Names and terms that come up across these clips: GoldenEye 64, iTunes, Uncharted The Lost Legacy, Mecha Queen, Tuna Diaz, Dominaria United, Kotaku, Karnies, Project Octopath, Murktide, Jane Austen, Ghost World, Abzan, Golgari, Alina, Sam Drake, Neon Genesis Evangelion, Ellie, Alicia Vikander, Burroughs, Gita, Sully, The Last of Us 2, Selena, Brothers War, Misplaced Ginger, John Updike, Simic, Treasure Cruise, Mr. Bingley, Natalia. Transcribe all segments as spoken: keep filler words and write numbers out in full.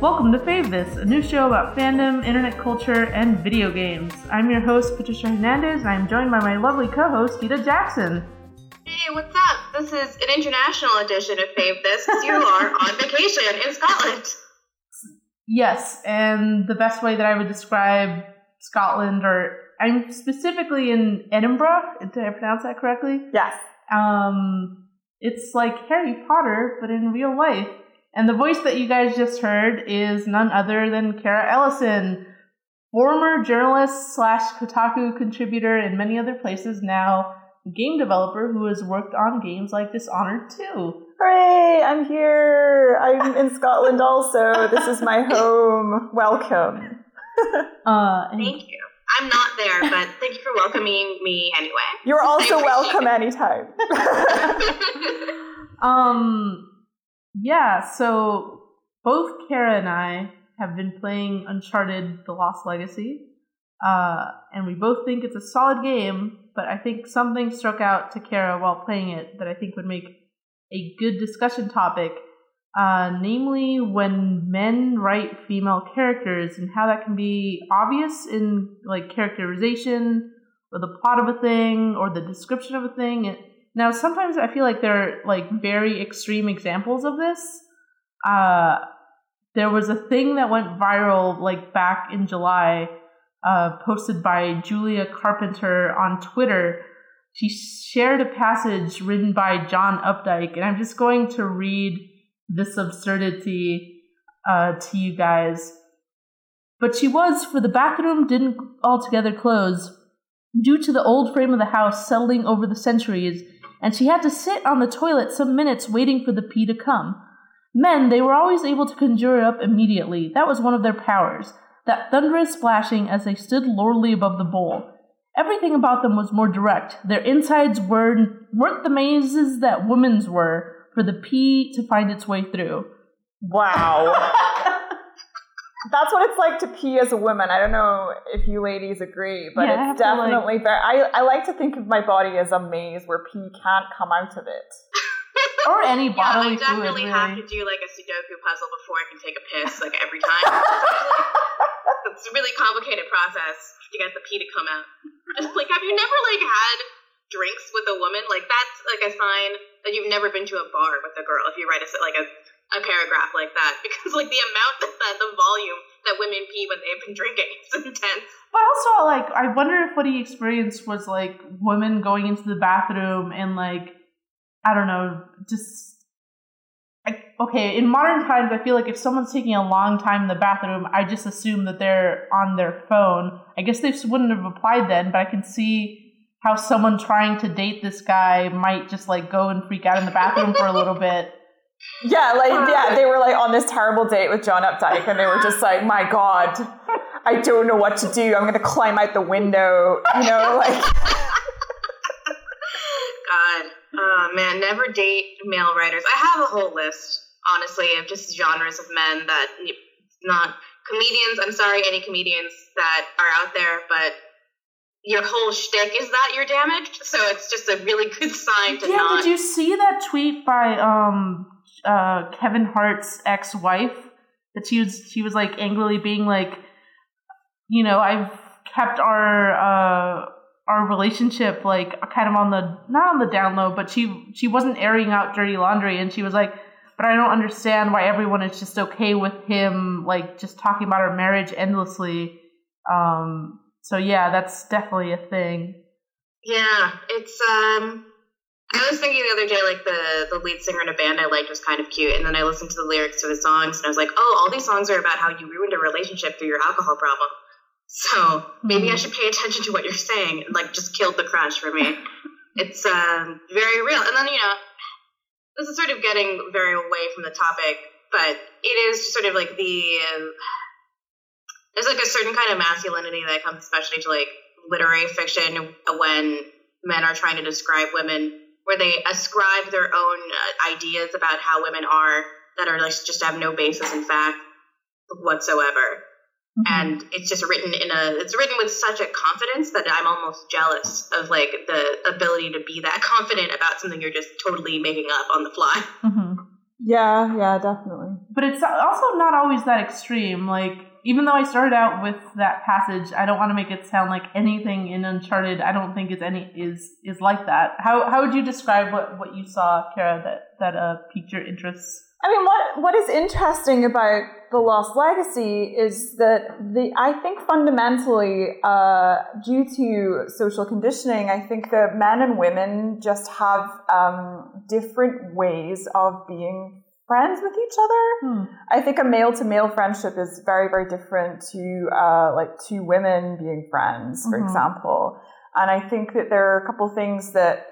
Welcome to Fave This, a new show about fandom, internet culture, and video games. I'm your host, Patricia Hernandez, and I'm joined by my lovely co-host, Lydia Jackson. Hey, what's up? This is an international edition of Fave This, because you are on vacation in Scotland. Yes, and the best way that I would describe Scotland, or I'm specifically in Edinburgh, did I pronounce that correctly? Yes. Um, it's like Harry Potter, but in real life. And the voice that you guys just heard is none other than Kara Ellison, former journalist slash Kotaku contributor in many other places, now a game developer who has worked on games like Dishonored two. Hooray! I'm here! I'm in Scotland also. This is my home. Welcome. uh, and- Thank you. I'm not there, but thank you for welcoming me anyway. You're also welcome it. anytime. um... Yeah, so both Kara and I have been playing Uncharted The Lost Legacy, uh, and we both think it's a solid game, but I think something struck out to Kara while playing it that I think would make a good discussion topic, uh, namely when men write female characters and how that can be obvious in like characterization or the plot of a thing or the description of a thing. It, Now, sometimes I feel like there are, like, very extreme examples of this. Uh, there was a thing that went viral, like, back in July, uh, posted by Julia Carpenter on Twitter. She shared a passage written by John Updike, and I'm just going to read this absurdity uh, to you guys. "But she was, for the bathroom didn't altogether close, due to the old frame of the house settling over the centuries, and she had to sit on the toilet some minutes waiting for the pee to come. Men, they were always able to conjure it up immediately. That was one of their powers, that thunderous splashing as they stood lordly above the bowl. Everything about them was more direct. Their insides were, weren't the mazes that women's were, for the pee to find its way through." Wow. That's what it's like to pee as a woman. I don't know if you ladies agree, but yeah, it's definitely like... very... I, I like to think of my body as a maze where pee can't come out of it. Or any bodily fluid, yeah, I definitely fluid, have really. to do, like, a Sudoku puzzle before I can take a piss, like, every time. It's a really complicated process to get the pee to come out. Just, like, have you never, like, had drinks with a woman? Like, that's, like, a sign that you've never been to a bar with a girl if you write, a like, a... a paragraph like that, because like the amount that, that the volume that women pee when they've been drinking is intense. But also, like, I wonder if what he experienced was like women going into the bathroom and like, I don't know, just like, okay, in modern times I feel like if someone's taking a long time in the bathroom, I just assume that they're on their phone. I guess they wouldn't have applied then, but I can see how someone trying to date this guy might just like go and freak out in the bathroom for a little bit. Yeah, like, yeah, they were, like, on this terrible date with John Updike, and they were just like, my God, I don't know what to do. I'm going to climb out the window, you know, like. God. Oh, man, never date male writers. I have a whole list, honestly, of just genres of men that, not comedians, I'm sorry, any comedians that are out there, but your whole shtick is that you're damaged, so it's just a really good sign to yeah, not. Yeah, did you see that tweet by, um... Uh, Kevin Hart's ex-wife, that she was she was like angrily being like, you know, I've kept our uh, our relationship like kind of on the not on the down low, but she she wasn't airing out dirty laundry, and she was like, but I don't understand why everyone is just okay with him like just talking about our marriage endlessly. Um, so yeah, that's definitely a thing. Yeah, it's um. I was thinking the other day, like, the, the lead singer in a band I liked was kind of cute, and then I listened to the lyrics to the songs, and I was like, oh, all these songs are about how you ruined a relationship through your alcohol problem, so maybe I should pay attention to what you're saying, and, like, just killed the crush for me. It's um, very real. And then, you know, this is sort of getting very away from the topic, but it is sort of, like, the, uh, there's, like, a certain kind of masculinity that comes especially to, like, literary fiction when men are trying to describe women where they ascribe their own uh, ideas about how women are that are like just have no basis in fact whatsoever. Mm-hmm. And it's just written in a, it's written with such a confidence that I'm almost jealous of like the ability to be that confident about something you're just totally making up on the fly. Mm-hmm. Yeah, yeah, definitely. But it's also not always that extreme. Like, even though I started out with that passage, I don't want to make it sound like anything in Uncharted, I don't think is any is is like that. How how would you describe what, what you saw, Kara, that that uh, piqued your interests? I mean, what what is interesting about The Lost Legacy is that the I think fundamentally, uh, due to social conditioning, I think that men and women just have um, different ways of being friends with each other. Hmm. I think a male-to-male friendship is very, very different to uh, like two women being friends, for mm-hmm. example. And I think that there are a couple things that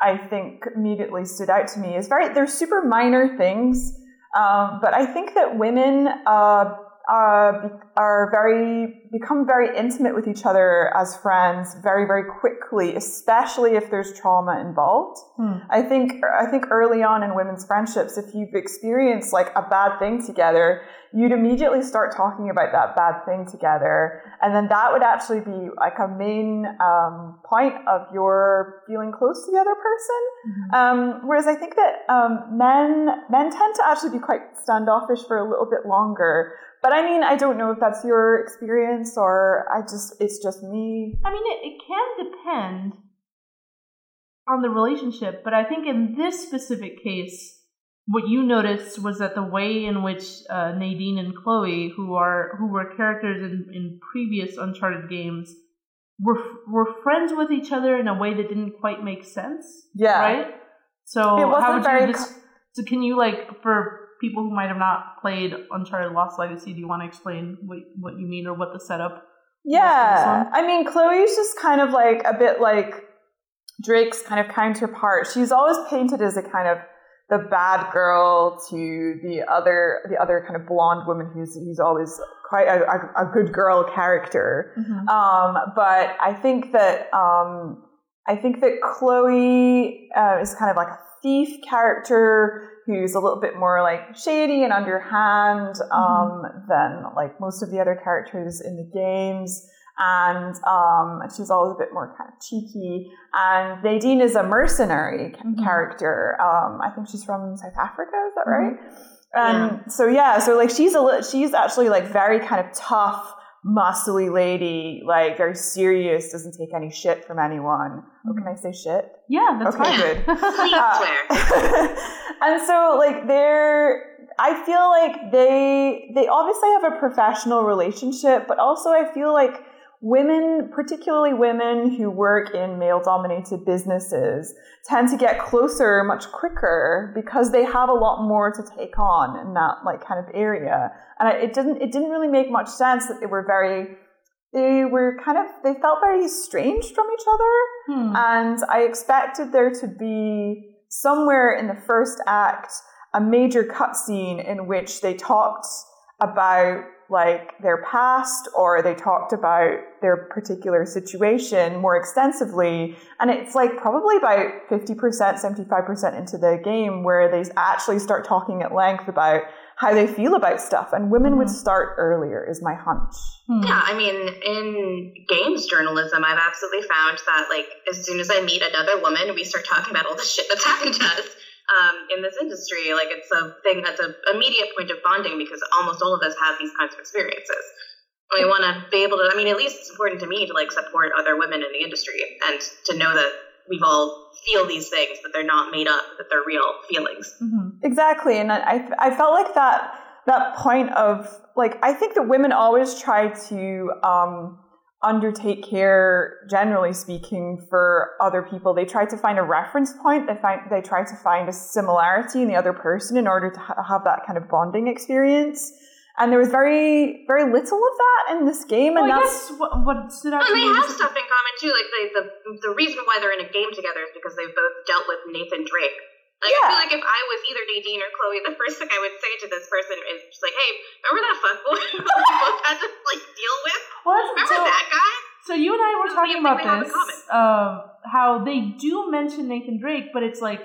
I think immediately stood out to me. Is very they're super minor things, um, but I think that women uh, are are very become very intimate with each other as friends very, very quickly, especially if there's trauma involved. Hmm. I think I think early on in women's friendships, if you've experienced like a bad thing together, you'd immediately start talking about that bad thing together. And then that would actually be like a main um, point of your feeling close to the other person. Mm-hmm. Um, whereas I think that um, men men tend to actually be quite standoffish for a little bit longer. But I mean, I don't know if that's your experience or I just it's just me. I mean, it, it can depend on the relationship, but I think in this specific case, what you noticed was that the way in which uh, Nadine and Chloe, who are who were characters in, in previous Uncharted games, were were friends with each other in a way that didn't quite make sense. Yeah. Right? So it wasn't how would very you just, so can you like for people who might have not played Uncharted Lost Legacy, do you want to explain what, what you mean or what the setup? Yeah. I mean, Chloe's just kind of like a bit like Drake's kind of counterpart. She's always painted as a kind of the bad girl to the other the other kind of blonde woman who's who's always quite a, a, a good girl character. Mm-hmm. Um, but I think that um, I think that Chloe uh, is kind of like a thief character who's a little bit more like shady and underhand um, mm-hmm. than like most of the other characters in the games. And um, she's always a bit more kind of cheeky. And Nadine is a mercenary mm-hmm. character. Um, I think she's from South Africa. Is that right? Mm-hmm. And yeah. so yeah, so like she's a li- she's actually like very kind of tough, muscly lady, like very serious, doesn't take any shit from anyone. Oh, can I say shit? Yeah, that's okay, good. uh, and so like they're. I feel like they they obviously have a professional relationship, but also I feel like women, particularly women who work in male-dominated businesses, tend to get closer much quicker because they have a lot more to take on in that like kind of area. And it didn't it didn't really make much sense that they were very they were kind of they felt very estranged from each other. Hmm. And I expected there to be somewhere in the first act a major cutscene in which they talked about like their past or they talked about their particular situation more extensively. And it's like probably about fifty percent, seventy-five percent into the game where they actually start talking at length about how they feel about stuff. And women mm-hmm. would start earlier is my hunch. Yeah, I mean, in games journalism, I've absolutely found that like as soon as I meet another woman, we start talking about all the shit that's happened to us. Um, in this industry, like it's a thing that's an immediate point of bonding because almost all of us have these kinds of experiences. We want to be able to, I mean, at least it's important to me to like support other women in the industry and to know that we've all feel these things, that they're not made up, that they're real feelings. Mm-hmm. Exactly. And I, I felt like that, that point of like, I think that women always try to, um, undertake care, generally speaking, for other people. They try to find a reference point. They find they try to find a similarity in the other person in order to ha- have that kind of bonding experience. And there was very, very little of that in this game. And well, that's yes. what, what stood out. And they have stuff in common too. Like they, the the reason why they're in a game together is because they've both dealt with Nathan Drake. Like, yeah. I feel like if I was either Nadine or Chloe, the first thing I would say to this person is just like, hey, remember that fuckboy we both had to, like, deal with? What? Remember so, that guy? So you and I were talking about this, um, how they do mention Nathan Drake, but it's like,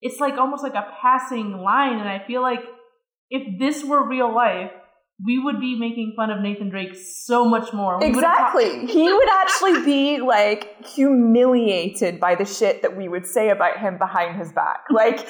it's like almost like a passing line. And I feel like if this were real life, we would be making fun of Nathan Drake so much more. We exactly. Talk- he would actually be like humiliated by the shit that we would say about him behind his back. Like,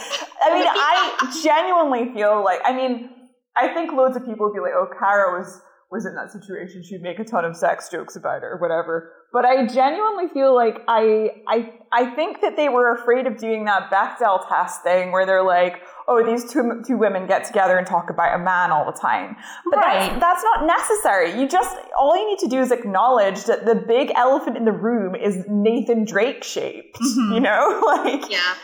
I mean, I genuinely feel like, I mean, I think loads of people would be like, oh, Kara was... was in that situation, she'd make a ton of sex jokes about it or whatever. But I genuinely feel like I I I think that they were afraid of doing that Bechdel test thing where they're like, oh, these two two women get together and talk about a man all the time. But right. that's, that's not necessary. You just, all you need to do is acknowledge that the big elephant in the room is Nathan Drake shaped, mm-hmm. you know? Like, yeah.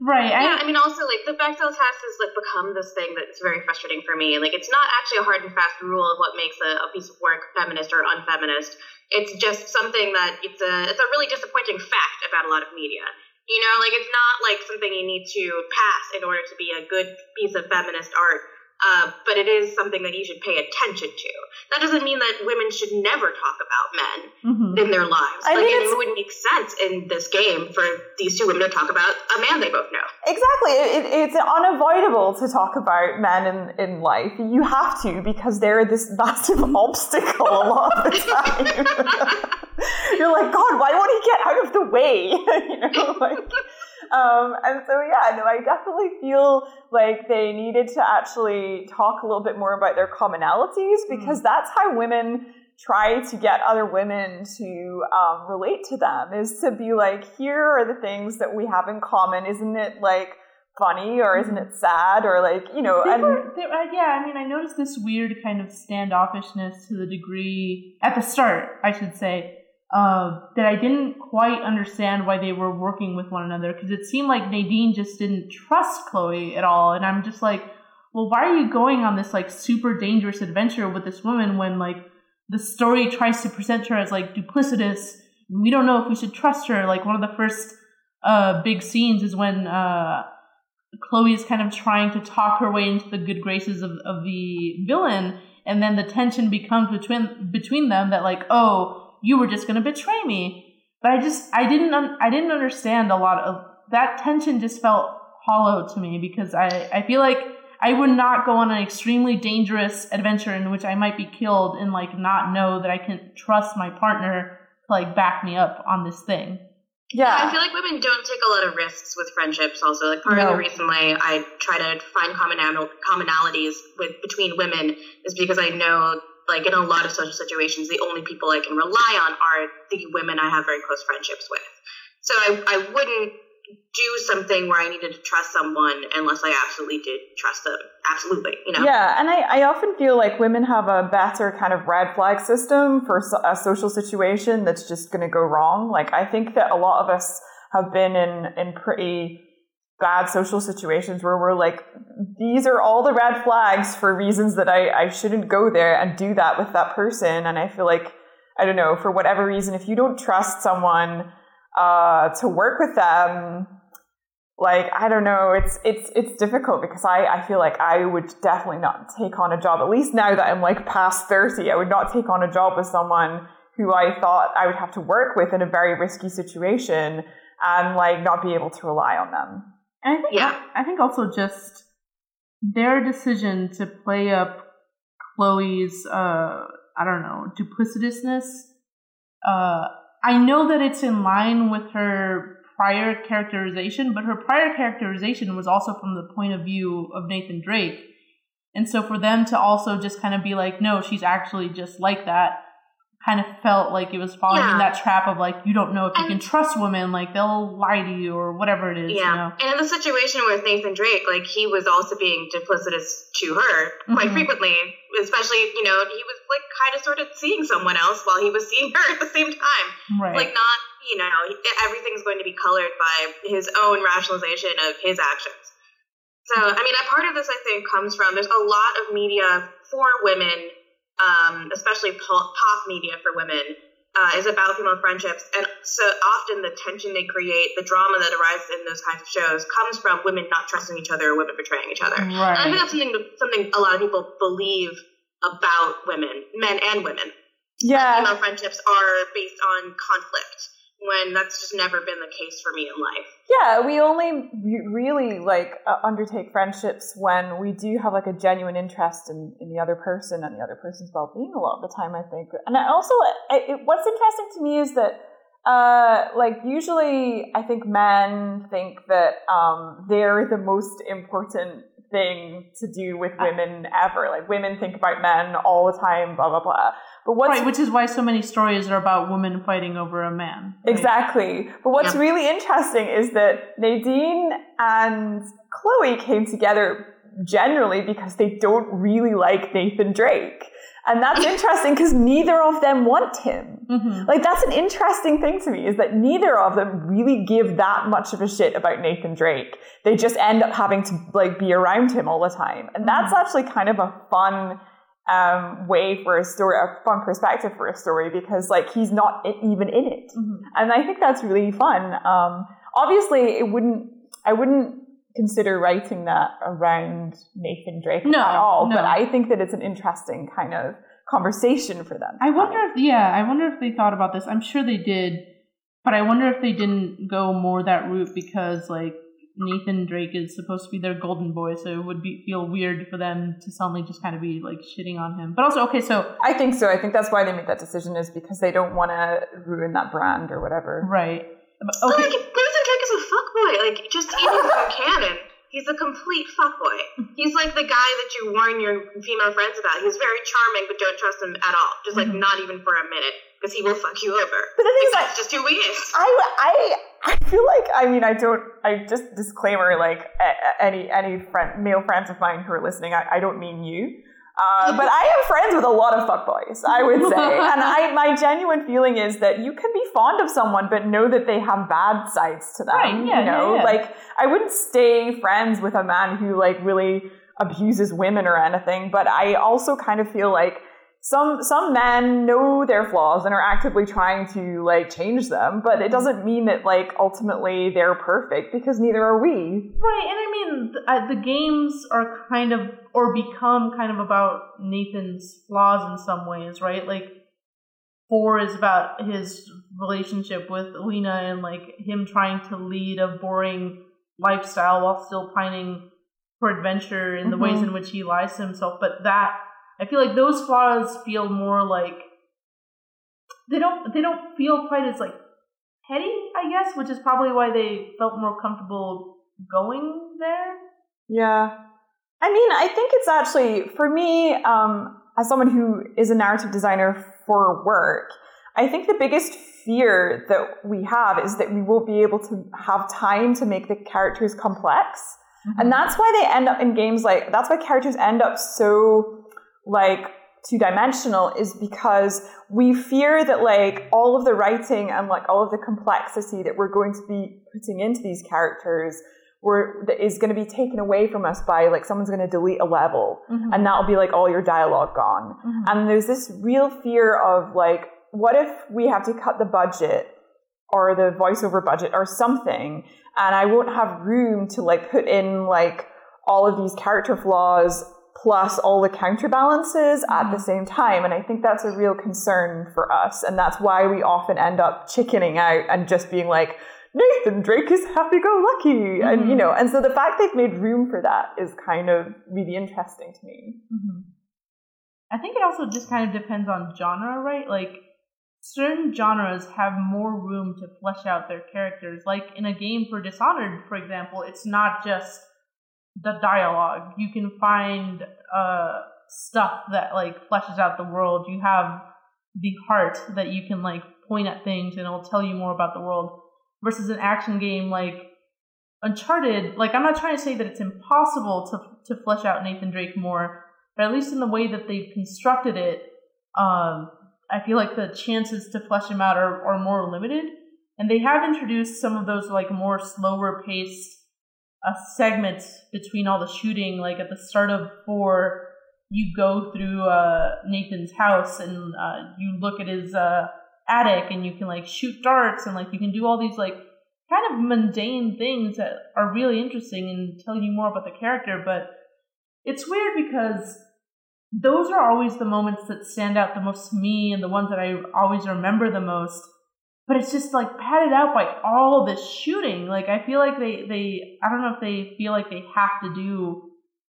Right. Yeah, I, I mean, also, like, the Bechdel test has, like, become this thing that's very frustrating for me. Like, it's not actually a hard and fast rule of what makes a, a piece of work feminist or unfeminist. It's just something that it's a it's a really disappointing fact about a lot of media. You know, like, it's not, like, something you need to pass in order to be a good piece of feminist art. Uh, but it is something that you should pay attention to. That doesn't mean that women should never talk about men mm-hmm. in their lives. I like, mean, it wouldn't make sense in this game for these two women to talk about a man they both know. Exactly. It, it, it's unavoidable to talk about men in, in life. You have to, because they're this massive obstacle a lot of the time. You're like, God, why won't he get out of the way? You know, like... Um, and so, yeah, no, I definitely feel like they needed to actually talk a little bit more about their commonalities, because mm. that's how women try to get other women to um, relate to them, is to be like, here are the things that we have in common. Isn't it, like, funny, or isn't it sad, or, like, you know. They and were, they, uh, yeah, I mean, I noticed this weird kind of standoffishness to the degree, at the start, I should say, Uh, that I didn't quite understand why they were working with one another, because it seemed like Nadine just didn't trust Chloe at all, and I'm just like, well, why are you going on this, like, super dangerous adventure with this woman when, like, the story tries to present her as, like, duplicitous, and we don't know if we should trust her. Like, one of the first uh, big scenes is when uh, Chloe is kind of trying to talk her way into the good graces of, of the villain, and then the tension becomes between between them that, like, oh, you were just going to betray me. But I just, I didn't, un- I didn't understand a lot of that tension. Just felt hollow to me, because I, I feel like I would not go on an extremely dangerous adventure in which I might be killed and, like, not know that I can trust my partner to, like, back me up on this thing. Yeah. yeah, I feel like women don't take a lot of risks with friendships also. Like, part no. of the reason why I try to find commonal- commonalities with between women is because I know, like, in a lot of social situations, the only people I can rely on are the women I have very close friendships with. So I, I wouldn't do something where I needed to trust someone unless I absolutely did trust them. Absolutely, you know? Yeah, and I, I often feel like women have a better kind of red flag system for a social situation that's just going to go wrong. Like, I think that a lot of us have been in, in pretty... bad social situations where we're like, these are all the red flags for reasons that I, I shouldn't go there and do that with that person. And I feel like, I don't know, for whatever reason, if you don't trust someone uh, to work with them, like, I don't know, it's it's it's difficult, because I, I feel like I would definitely not take on a job, at least now that I'm, like, past thirty, I would not take on a job with someone who I thought I would have to work with in a very risky situation and, like, not be able to rely on them. And I think yeah. I, I think also just their decision to play up Chloe's, uh, I don't know, duplicitousness. Uh, I know that it's in line with her prior characterization, but her prior characterization was also from the point of view of Nathan Drake. And so for them to also just kind of be like, no, she's actually just like that, kind of felt like it was falling yeah. in that trap of, like, you don't know if and, you can trust women, like, they'll lie to you or whatever it is. Yeah, you know? And in the situation with Nathan Drake, like, he was also being duplicitous to her quite mm-hmm. frequently, especially, you know, he was, like, kind of sort of seeing someone else while he was seeing her at the same time. Right. Like, not, you know, everything's going to be colored by his own rationalization of his actions. So, I mean, a part of this, I think, comes from, there's a lot of media for women, Um, especially pop media for women, uh, is about female friendships. And so often the tension they create, the drama that arises in those kinds of shows, comes from women not trusting each other or women betraying each other. Right. And I think that's something, something a lot of people believe about women, men and women. yeah. female friendships are based on conflict, when that's just never been the case for me in life. Yeah, we only really, like, uh, undertake friendships when we do have, like, a genuine interest in, in the other person and the other person's well-being a lot of the time, I think. And I also, it, what's interesting to me is that, uh, like, usually I think men think that um, they're the most important thing to do with women ever. Like, women think about men all the time, blah, blah, blah. But what's, right, which is why so many stories are about women fighting over a man. Right? Exactly. But what's yeah. really interesting is that Nadine and Chloe came together generally because they don't really like Nathan Drake. And that's interesting because neither of them want him. Mm-hmm. Like, that's an interesting thing to me, is that neither of them really give that much of a shit about Nathan Drake. They just end up having to, like, be around him all the time. And that's mm-hmm. actually kind of a fun um, way for a story, a fun perspective for a story, because, like, he's not even in it. Mm-hmm. And I think that's really fun. Um, obviously, it wouldn't, I wouldn't consider writing that around Nathan Drake no, at all, no. but I think that it's an interesting kind of conversation for them. I wonder if, yeah, I wonder if they thought about this. I'm sure they did, but I wonder if they didn't go more that route because, like, Nathan Drake is supposed to be their golden boy, so it would be, feel weird for them to suddenly just kind of be, like, shitting on him. But also, okay, so... I think so. I think that's why they made that decision, is because they don't want to ruin that brand or whatever. Right. Okay. Like, Nathan Drake is a fuckboy. Like, just in his own canon, he's a complete fuckboy. He's like the guy that you warn your female friends about. He's very charming, but don't trust him at all. Just, like, mm-hmm. not even for a minute, because he will fuck you over. But the thing is, that's just who he is. I, I, I feel like, I mean, I don't, I just disclaimer, like, any any friend, male friends of mine who are listening, I, I don't mean you. Uh, but I am friends with a lot of fuckboys, I would say. And I, my genuine feeling is that you can be fond of someone, but know that they have bad sides to them. Right, yeah, you know, yeah, yeah. Like, I wouldn't stay friends with a man who, like, really abuses women or anything. But I also kind of feel like some some men know their flaws and are actively trying to, like, change them. But it doesn't mean that, like, ultimately they're perfect, because neither are we. Right, and I mean, uh, the games are kind of, or become kind of about Nathan's flaws in some ways, right? Like, four is about his relationship with Alina and, like, him trying to lead a boring lifestyle while still pining for adventure in mm-hmm. the ways in which he lies to himself. But that, I feel like those flaws feel more like, they don't they don't feel quite as, like, petty, I guess, which is probably why they felt more comfortable going there. Yeah. I mean, I think it's actually, for me, um, as someone who is a narrative designer for work, I think the biggest fear that we have is that we won't be able to have time to make the characters complex. Mm-hmm. And that's why they end up in games like, that's why characters end up so, like, two-dimensional, is because we fear that, like, all of the writing and, like, all of the complexity that we're going to be putting into these characters We're, is going to be taken away from us by, like, someone's going to delete a level mm-hmm. and that'll be, like, all your dialogue gone. Mm-hmm. And there's this real fear of, like, what if we have to cut the budget or the voiceover budget or something, and I won't have room to, like, put in, like, all of these character flaws plus all the counterbalances mm-hmm. at the same time. And I think that's a real concern for us. And that's why we often end up chickening out and just being like, Nathan Drake is happy-go-lucky, and mm-hmm. you know, and so the fact they've made room for that is kind of really interesting to me. Mm-hmm. I think it also just kind of depends on genre, right? Like, certain genres have more room to flesh out their characters. Like, in a game for Dishonored, for example, it's not just the dialogue. You can find uh, stuff that, like, fleshes out the world. You have the heart that you can, like, point at things, and it'll tell you more about the world. Versus an action game like Uncharted, like, I'm not trying to say that it's impossible to to flesh out Nathan Drake more, but at least in the way that they've constructed it, um, I feel like the chances to flesh him out are, are more limited. And they have introduced some of those, like, more slower paced uh, segments between all the shooting. Like, at the start of four, you go through uh, Nathan's house and uh, you look at his Uh, attic, and you can, like, shoot darts, and, like, you can do all these, like, kind of mundane things that are really interesting and tell you more about the character. But it's weird because those are always the moments that stand out the most to me and the ones that I always remember the most. But it's just like padded out by all this shooting. Like I feel like they, they I don't know if they feel like they have to do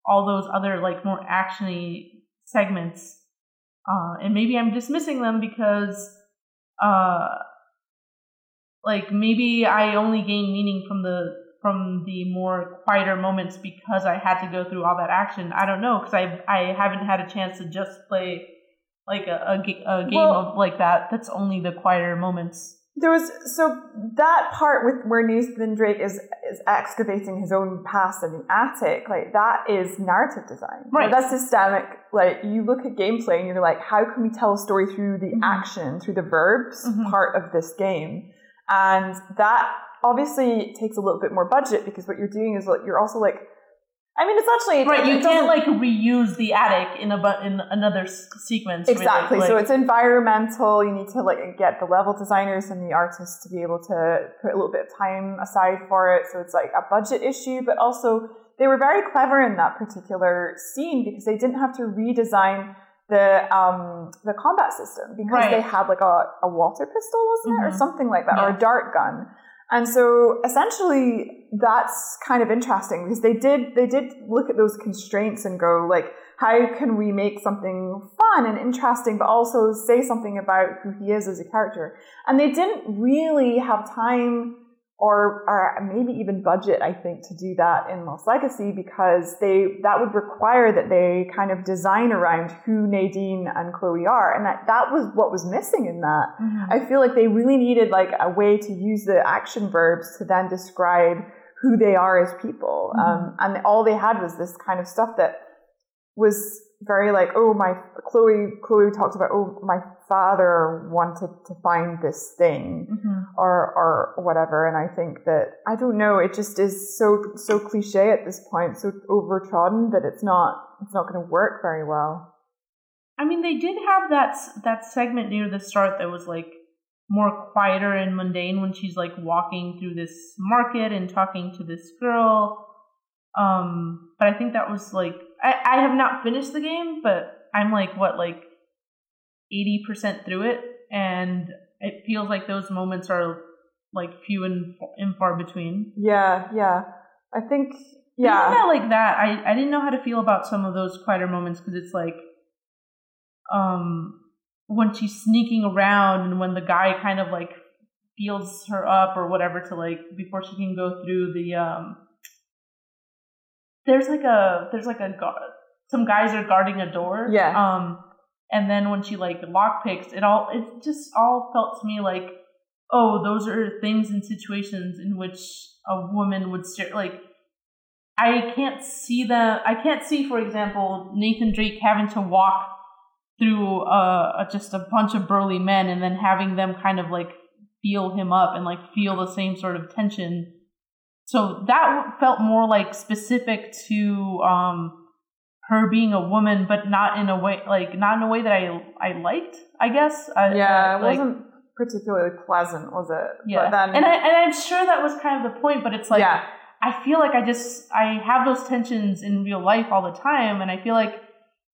all those other like more action-y segments. Uh, and maybe I'm dismissing them because uh, like maybe I only gain meaning from the from the more quieter moments because I had to go through all that action. I don't know, because I I haven't had a chance to just play like a, a, a game well, of like that. That's only the quieter moments. There was so that part with where Nathan Drake is is excavating his own past in the attic, like that is narrative design. Right. Like, that's systemic. Like you look at gameplay and you're like, how can we tell a story through the mm-hmm. action, through the verbs mm-hmm. part of this game? And that obviously takes a little bit more budget because what you're doing is like you're also like, I mean, it's actually right. It, you it can't like reuse the attic in a bu- in another s- sequence. Exactly. Really. Like, so it's environmental. You need to like get the level designers and the artists to be able to put a little bit of time aside for it. So it's like a budget issue, but also they were very clever in that particular scene because they didn't have to redesign the um the combat system because right. they had like a, a water pistol, wasn't mm-hmm. it, or something like that, yeah. or a dart gun. And so essentially that's kind of interesting because they did they did look at those constraints and go like, how can we make something fun and interesting but also say something about who he is as a character? And they didn't really have time or, or maybe even budget, I think, to do that in Lost Legacy because they that would require that they kind of design around who Nadine and Chloe are, and that, that was what was missing in that. Mm-hmm. I feel like they really needed like a way to use the action verbs to then describe who they are as people, mm-hmm. um, and all they had was this kind of stuff that was very like, oh my, Chloe, Chloe talks about, oh my father wanted to find this thing, mm-hmm. or or whatever. And I think that, I don't know, it just is so so cliche at this point, so overtrodden that it's not it's not going to work very well. I mean, they did have that that segment near the start that was like more quieter and mundane when she's like walking through this market and talking to this girl. Um, but I think that was like, I, I have not finished the game, but I'm like, what, like eighty percent through it. And it feels like those moments are like few and, and far between. Yeah, yeah. I think, yeah. Even that, like that, I, I didn't know how to feel about some of those quieter moments because it's like um, when she's sneaking around and when the guy kind of like feels her up or whatever to like, before she can go through the... um. There's like a, there's like a, some guys are guarding a door. Yeah. Um, and then when she like lockpicks, it all, it just all felt to me like, oh, those are things and situations in which a woman would stare. Like, I can't see the, I can't see, for example, Nathan Drake having to walk through uh, a, just a bunch of burly men and then having them kind of like feel him up and like feel the same sort of tension. So that felt more like specific to um, her being a woman, but not in a way like not in a way that I I liked. I guess. I, yeah, uh, it like, wasn't particularly pleasant, was it? Yeah, but then, and I and I'm sure that was kind of the point. But it's like yeah. I feel like I just I have those tensions in real life all the time, and I feel like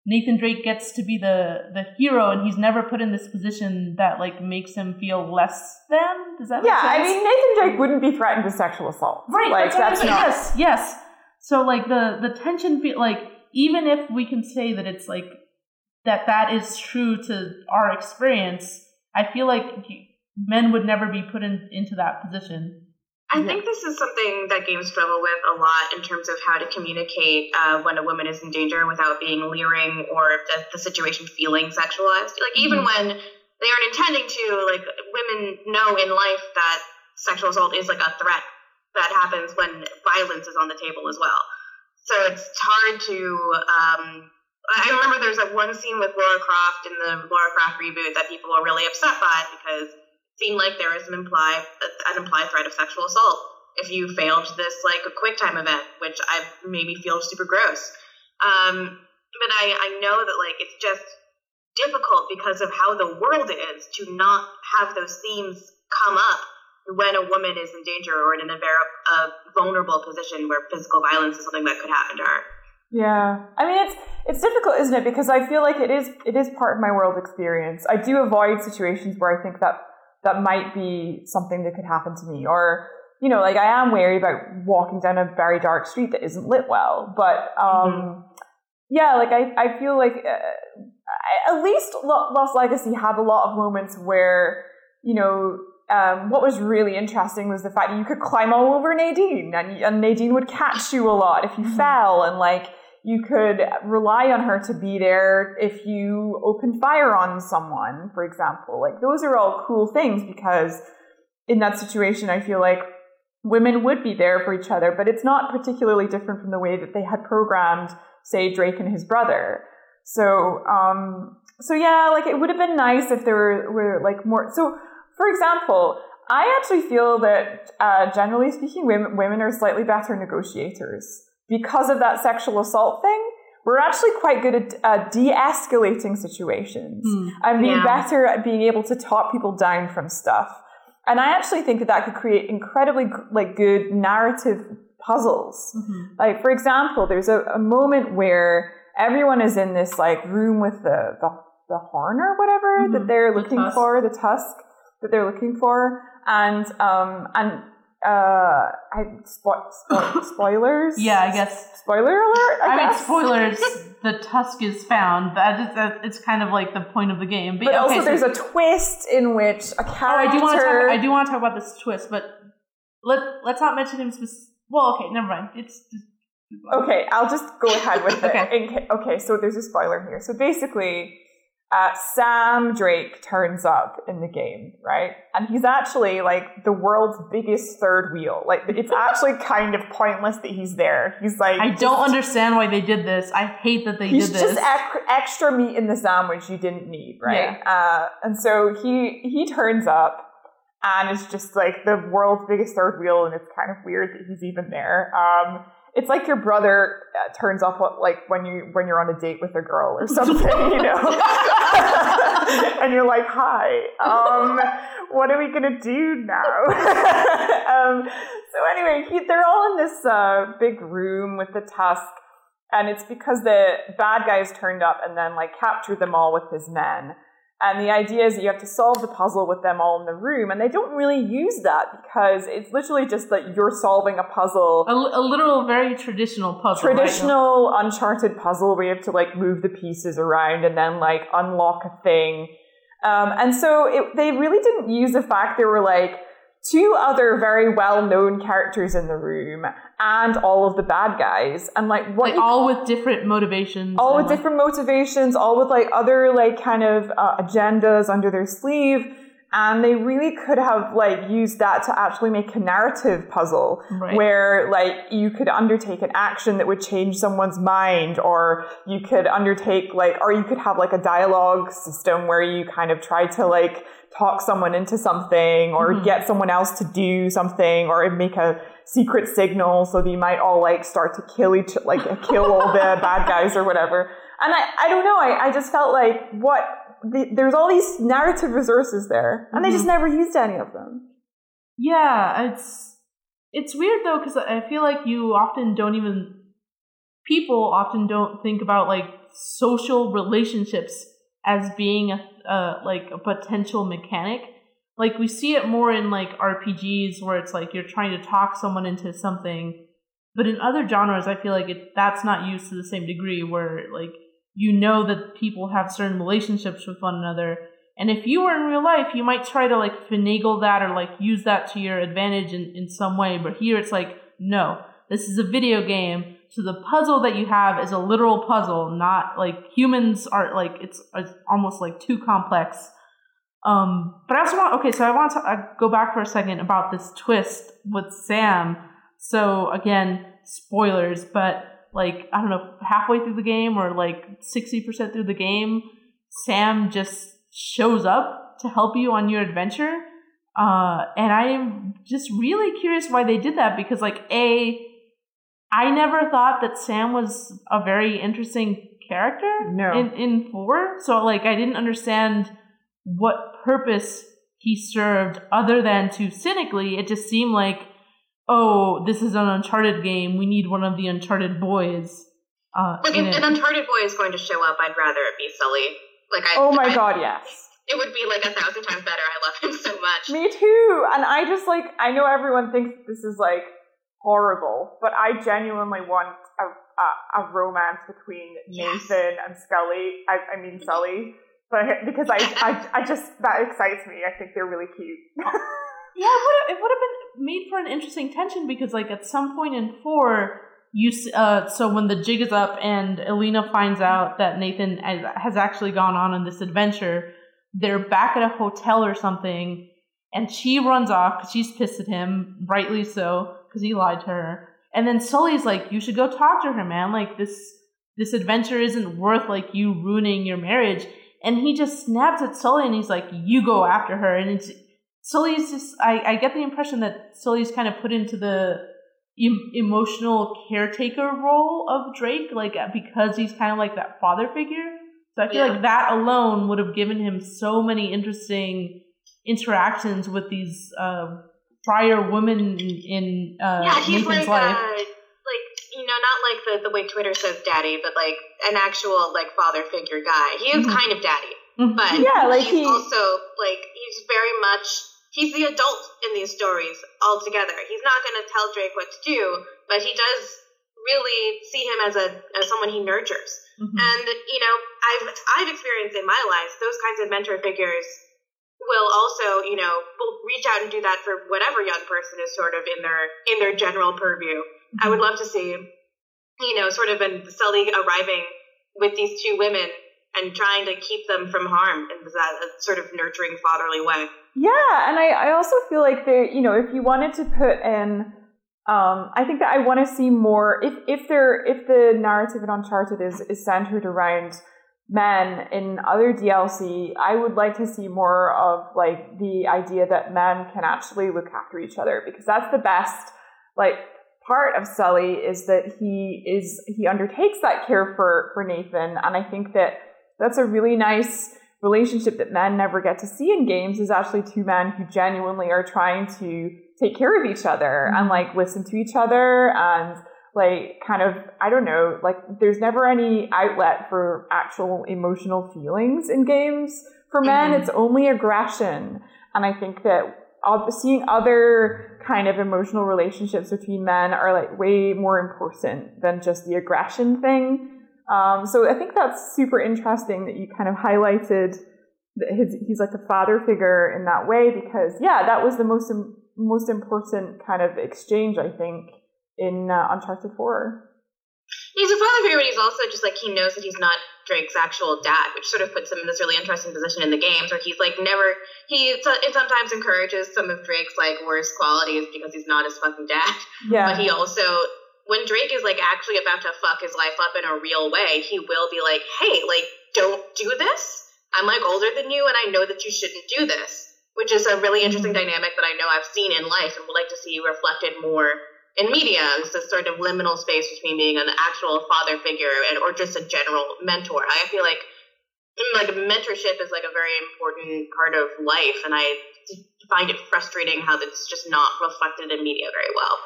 Nathan Drake gets to be the the hero, and he's never put in this position that like makes him feel less than. Does that make yeah, sense? Yeah, I mean Nathan Drake wouldn't be threatened with sexual assault, right? Like that's, that's I mean. not... yes, yes. So like the the tension, feel like even if we can say that it's like that that is true to our experience, I feel like men would never be put in, into that position. I yeah. think this is something that games struggle with a lot in terms of how to communicate uh, when a woman is in danger without being leering or the, the situation feeling sexualized. Like, even mm-hmm. when they aren't intending to, like, women know in life that sexual assault is, like, a threat that happens when violence is on the table as well. So it's hard to... Um, I remember there's, like, one scene with Lara Croft in the Lara Croft reboot that people were really upset by because... seemed like there was an implied, an implied threat of sexual assault if you failed this, like, a quick time event, which I made me feel super gross. Um, but I, I know that, like, it's just difficult because of how the world is to not have those themes come up when a woman is in danger or in a, ver- a vulnerable position where physical violence is something that could happen to her. Yeah. I mean, it's... It's difficult, isn't it? Because I feel like it is it is part of my world experience. I do avoid situations where I think that that might be something that could happen to me. Or, you know, like I am wary about walking down a very dark street that isn't lit well. But um, mm-hmm. yeah, like I, I feel like uh, at least Lost Legacy had a lot of moments where, you know, Um, what was really interesting was the fact that you could climb all over Nadine, and, and Nadine would catch you a lot if you mm-hmm. fell, and like you could rely on her to be there if you opened fire on someone, for example. Like those are all cool things, because in that situation, I feel like women would be there for each other, but it's not particularly different from the way that they had programmed, say, Drake and his brother. So, um, so yeah, like it would have been nice if there were, were like more. So. For example, I actually feel that, uh, generally speaking, women, women are slightly better negotiators. Because of that sexual assault thing, we're actually quite good at uh, de-escalating situations. Mm, and being yeah. better at being able to talk people down from stuff. And I actually think that that could create incredibly like good narrative puzzles. Mm-hmm. Like, for example, there's a, a moment where everyone is in this like room with the, the, the horn or whatever mm-hmm. that they're looking the for, the tusk. that they're looking for, and um and uh I spo- spo- spoilers yeah I guess spoiler alert I, I guess. mean spoilers the tusk is found. That is, that it's kind of like the point of the game, but, but okay, also so there's so, a twist in which a character. Oh, I do want to talk, I do want to talk about this twist, but let let's not mention him specific. Well, okay, never mind. It's just, okay, I'll just go ahead with okay. it. In ca- okay, so there's a spoiler here. So basically. Uh, Sam Drake turns up in the game, right? And he's actually like the world's biggest third wheel. Like it's actually kind of pointless that he's there. He's like, I don't understand why they did this. I hate that they did this. He's just ec- extra meat in the sandwich you didn't need, right? Yeah. Uh, and so he he turns up, and it's just like the world's biggest third wheel, and it's kind of weird that he's even there. Um, It's like your brother uh, turns off what, like when you when you're on a date with a girl or something, you know, and you're like, "Hi, um, what are we gonna do now?" um, so anyway, he, they're all in this uh, big room with the tusk, and it's because the bad guys turned up and then like captured them all with his men. And the idea is that you have to solve the puzzle with them all in the room. And they don't really use that, because it's literally just that you're solving a puzzle. A, a literal, very traditional puzzle. Traditional right? Uncharted puzzle where you have to, like, move the pieces around and then, like, unlock a thing. Um, and so it, they really didn't use the fact there were, like, two other very well-known characters in the room and all of the bad guys, and like what like all with different motivations all with like, different motivations all with like other like kind of uh, agendas under their sleeve, and they really could have like used that to actually make a narrative puzzle right. where like you could undertake an action that would change someone's mind, or you could undertake like or you could have like a dialogue system where you kind of try to like talk someone into something, or mm-hmm. get someone else to do something, or make a secret signal so that you might all like start to kill each like kill all the bad guys or whatever. And I, I don't know, I, I just felt like what the, there's all these narrative resources there, and mm-hmm. they just never used any of them. Yeah, it's it's weird though, because I feel like you often don't even people often don't think about like social relationships as being a Uh, like a potential mechanic. Like we see it more in like R P Gs where it's like you're trying to talk someone into something, but in other genres I feel like it, that's not used to the same degree, where like you know that people have certain relationships with one another, and if you were in real life you might try to like finagle that or like use that to your advantage in, in some way, but here it's like, no, this is a video game, so the puzzle that you have is a literal puzzle, not like humans are like, it's, it's almost like too complex. Um, but I also want, okay, so I want to I go back for a second about this twist with Sam. So again, spoilers, but like, I don't know, halfway through the game or like sixty percent through the game, Sam just shows up to help you on your adventure. Uh, and I am just really curious why they did that, because like A, I never thought that Sam was a very interesting character no. in, in four. So, like, I didn't understand what purpose he served other than to cynically. It just seemed like, oh, this is an Uncharted game. We need one of the Uncharted boys. Uh, like, if an Uncharted boy is going to show up, I'd rather it be Sully. Like, I, oh my I, God, yes. It would be, like, a thousand times better. I love him so much. Me too. And I just, like, I know everyone thinks this is, like, horrible, but I genuinely want a a, a romance between yes. Nathan and Scully. I, I mean, Sully. But, because I, I, I just, that excites me. I think they're really cute. Yeah, it would have been made for an interesting tension, because, like, at some point in four, you uh, so when the jig is up and Alina finds out that Nathan has actually gone on in this adventure, they're back at a hotel or something, and she runs off because she's pissed at him, rightly so, because he lied to her. And then Sully's like, "You should go talk to her, man. Like, this this adventure isn't worth, like, you ruining your marriage." And he just snaps at Sully, and he's like, "You go after her." And it's Sully's just, I, I get the impression that Sully's kind of put into the em- emotional caretaker role of Drake, like, because he's kind of like that father figure. So I feel yeah. like that alone would have given him so many interesting interactions with these uh, prior women in uh, yeah, he's Nathan's like, life. Uh, like, you know, not like the, the way Twitter says daddy, but like an actual, like, father figure guy. He is mm-hmm. kind of daddy, mm-hmm. but yeah, like he's he... also, like, he's very much... He's the adult in these stories altogether. He's not going to tell Drake what to do, but he does really see him as a as someone he nurtures. Mm-hmm. And, you know, I've I've experienced in my life those kinds of mentor figures will also, you know, will reach out and do that for whatever young person is sort of in their in their general purview. Mm-hmm. I would love to see, you know, sort of an Sully arriving with these two women and trying to keep them from harm in that sort of nurturing, fatherly way. Yeah, and I, I also feel like they, you know, if you wanted to put in, um, I think that I want to see more, if if there, if the narrative in Uncharted is, is centered around men in other D L C, I would like to see more of, like, the idea that men can actually look after each other, because that's the best, like, part of Sully is that he is, he undertakes that care for, for Nathan, and I think that that's a really nice relationship that men never get to see in games, is actually two men who genuinely are trying to take care of each other and, like, listen to each other and, like, kind of, I don't know, like, there's never any outlet for actual emotional feelings in games for men. Mm-hmm. It's only aggression. And I think that seeing other kind of emotional relationships between men are, like, way more important than just the aggression thing. Um, so I think that's super interesting that you kind of highlighted that his, he's like the father figure in that way, because, yeah, that was the most im- most important kind of exchange, I think, in uh, Uncharted four. He's a father figure, but he's also just like, he knows that he's not Drake's actual dad, which sort of puts him in this really interesting position in the games where he's like never, he it sometimes encourages some of Drake's, like, worst qualities because he's not his fucking dad. Yeah. But he also... when Drake is, like, actually about to fuck his life up in a real way, he will be like, "Hey, like, don't do this. I'm, like, older than you, and I know that you shouldn't do this," which is a really interesting dynamic that I know I've seen in life and would like to see reflected more in media. It's this sort of liminal space between being an actual father figure and or just a general mentor. I feel like, like, mentorship is, like, a very important part of life, and I find it frustrating how that's just not reflected in media very well.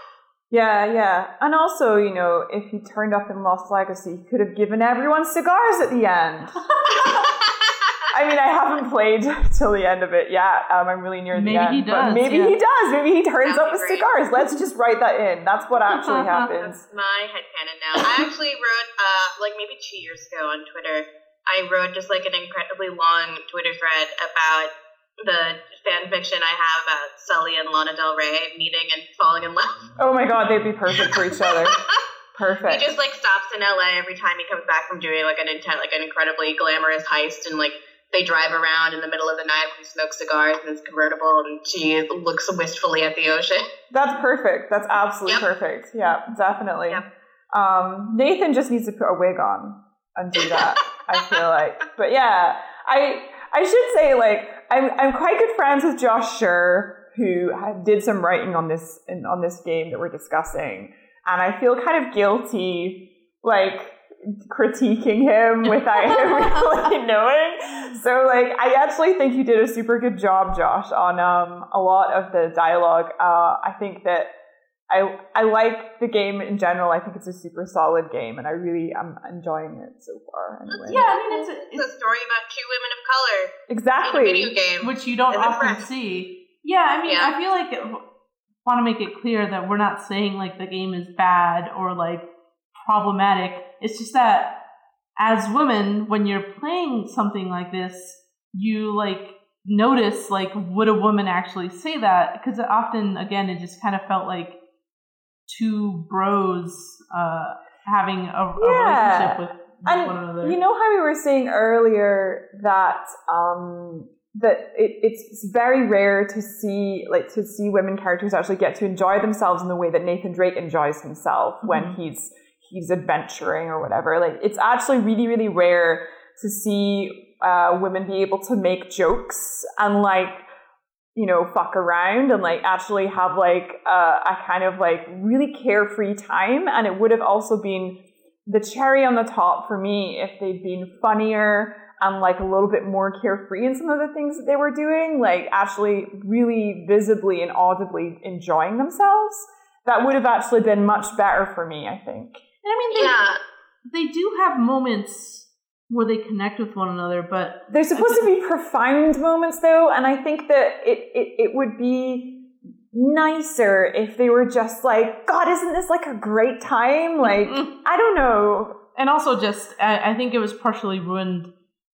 Yeah, yeah. And also, you know, if he turned up in Lost Legacy, he could have given everyone cigars at the end. I mean, I haven't played till the end of it yet. Um, I'm really near the maybe end. He does, but maybe yeah. he does. Maybe he turns up with great. cigars. Let's just write that in. That's what actually happens. That's my headcanon now. I actually wrote, uh, like, maybe two years ago on Twitter, I wrote just, like, an incredibly long Twitter thread about the fan fiction I have about Sully and Lana Del Rey meeting and falling in love. Oh my God, they'd be perfect for each other. Perfect. He just, like, stops in L A every time he comes back from doing, like, an intent, like, an incredibly glamorous heist, and, like, they drive around in the middle of the night and smoke cigars in his convertible, and she looks wistfully at the ocean. That's perfect. That's absolutely yep. perfect. Yeah, definitely. Yep. Um, Nathan just needs to put a wig on and do that. I feel like, but yeah, I I should say, like, I'm I'm quite good friends with Josh Scherr, who did some writing on this in, on this game that we're discussing, and I feel kind of guilty, like, critiquing him without him really knowing. So, like, I actually think you did a super good job, Josh, on um a lot of the dialogue. Uh, I think that I I like the game in general. I think it's a super solid game, and I really am enjoying it so far. Anyway. Yeah, I mean, it's a, it's a story about two women of color. Exactly. In a video game. Which you don't often press. see. Yeah, I mean, yeah. I feel like I want to make it clear that we're not saying, like, the game is bad or, like, problematic. It's just that as women, when you're playing something like this, you, like, notice, like, would a woman actually say that? Because often, again, it just kind of felt like two bros uh, having a, yeah. a relationship with, with and one another. You know how we were saying earlier that um, that it, it's very rare to see like to see women characters actually get to enjoy themselves in the way that Nathan Drake enjoys himself mm-hmm. when he's he's adventuring or whatever. Like, it's actually really, really rare to see uh, women be able to make jokes and, like, you know, fuck around and, like, actually have, like, uh, a kind of, like, really carefree time. And it would have also been the cherry on the top for me if they'd been funnier and, like, a little bit more carefree in some of the things that they were doing, like, actually really visibly and audibly enjoying themselves. That would have actually been much better for me, I think. And I mean, they, yeah. they do have moments where they connect with one another, but they're supposed to be profound moments, though, and I think that it, it, it would be nicer if they were just like, God, isn't this like a great time? Like, mm-mm. I don't know. And also just, I, I think it was partially ruined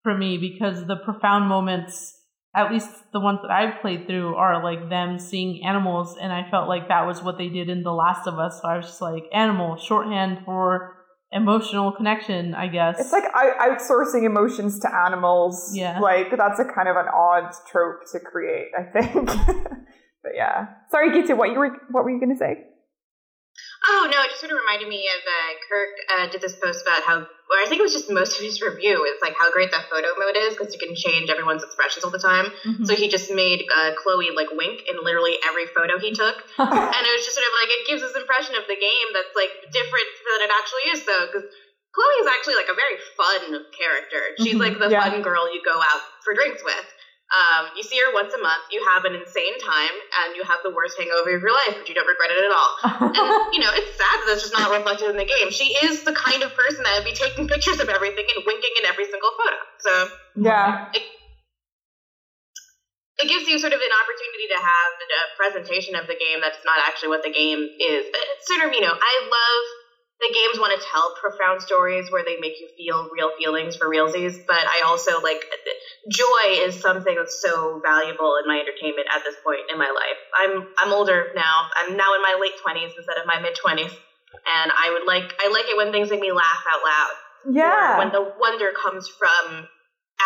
for me because the profound moments, at least the ones that I've played through, are like them seeing animals, and I felt like that was what they did in The Last of Us, so I was just like, animal, shorthand for emotional connection, I guess. It's like outsourcing emotions to animals. Yeah. Like, that's a kind of an odd trope to create, I think. But yeah. Sorry, Gita, what you were what were you going to say? Oh, no, it just sort of reminded me of uh, Kirk uh, did this post about how, well, I think it was just most of his review, it's like how great that photo mode is because you can change everyone's expressions all the time. Mm-hmm. So he just made uh, Chloe, like, wink in literally every photo he took. And it was just sort of like, it gives this impression of the game that's, like, different than it actually is, though, because Chloe is actually, like, a very fun character. She's, mm-hmm. like, the yeah. fun girl you go out for drinks with. Um, you see her once a month, you have an insane time, and you have the worst hangover of your life, but you don't regret it at all. And, you know, it's sad that it's just not reflected in the game. She is the kind of person that would be taking pictures of everything and winking in every single photo. So, yeah. It, it gives you sort of an opportunity to have a presentation of the game that's not actually what the game is. But it's sort of, you know, I love that games want to tell profound stories where they make you feel real feelings for realsies, but I also, like, joy is something that's so valuable in my entertainment at this point in my life. I'm I'm older now. I'm now in my late twenties instead of my mid-twenties, and I would like I like it when things make me laugh out loud. Yeah. Or when the wonder comes from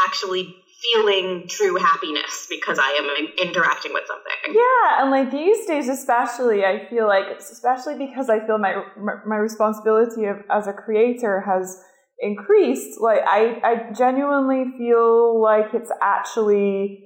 actually feeling true happiness because I am interacting with something. Yeah, and like these days especially, I feel like, especially because I feel my my responsibility of, as a creator has increased, like I, I genuinely feel like it's actually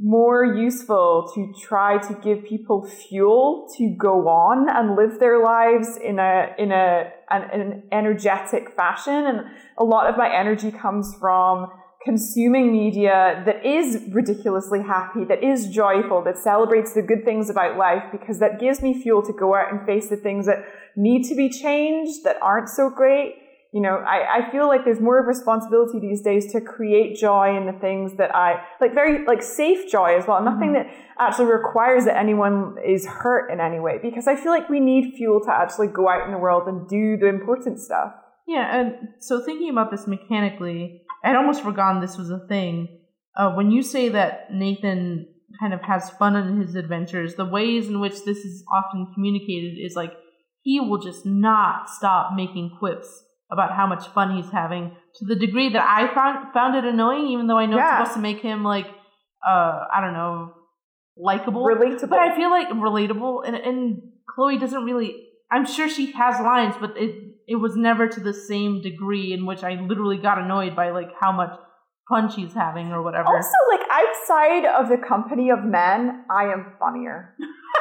more useful to try to give people fuel to go on and live their lives in a in a an, an energetic fashion. And a lot of my energy comes from consuming media that is ridiculously happy, that is joyful, that celebrates the good things about life, because that gives me fuel to go out and face the things that need to be changed, that aren't so great. You know, I, I feel like there's more of responsibility these days to create joy in the things that I, like very, like safe joy as well. Nothing mm-hmm. that actually requires that anyone is hurt in any way, because I feel like we need fuel to actually go out in the world and do the important stuff. Yeah, and so thinking about this mechanically, I'd almost forgotten this was a thing. Uh, when you say that Nathan kind of has fun in his adventures, the ways in which this is often communicated is like, he will just not stop making quips about how much fun he's having, to the degree that I found found it annoying, even though I know yeah. it's supposed to make him, like, uh, I don't know, likable. Relatable. But I feel like relatable, and, and Chloe doesn't really, I'm sure she has lines, but it it was never to the same degree in which I literally got annoyed by, like, how much fun she's having or whatever. Also, like, outside of the company of men, I am funnier.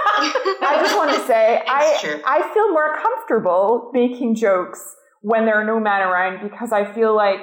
I just want to say, I true. I feel more comfortable making jokes when there are no men around, because I feel like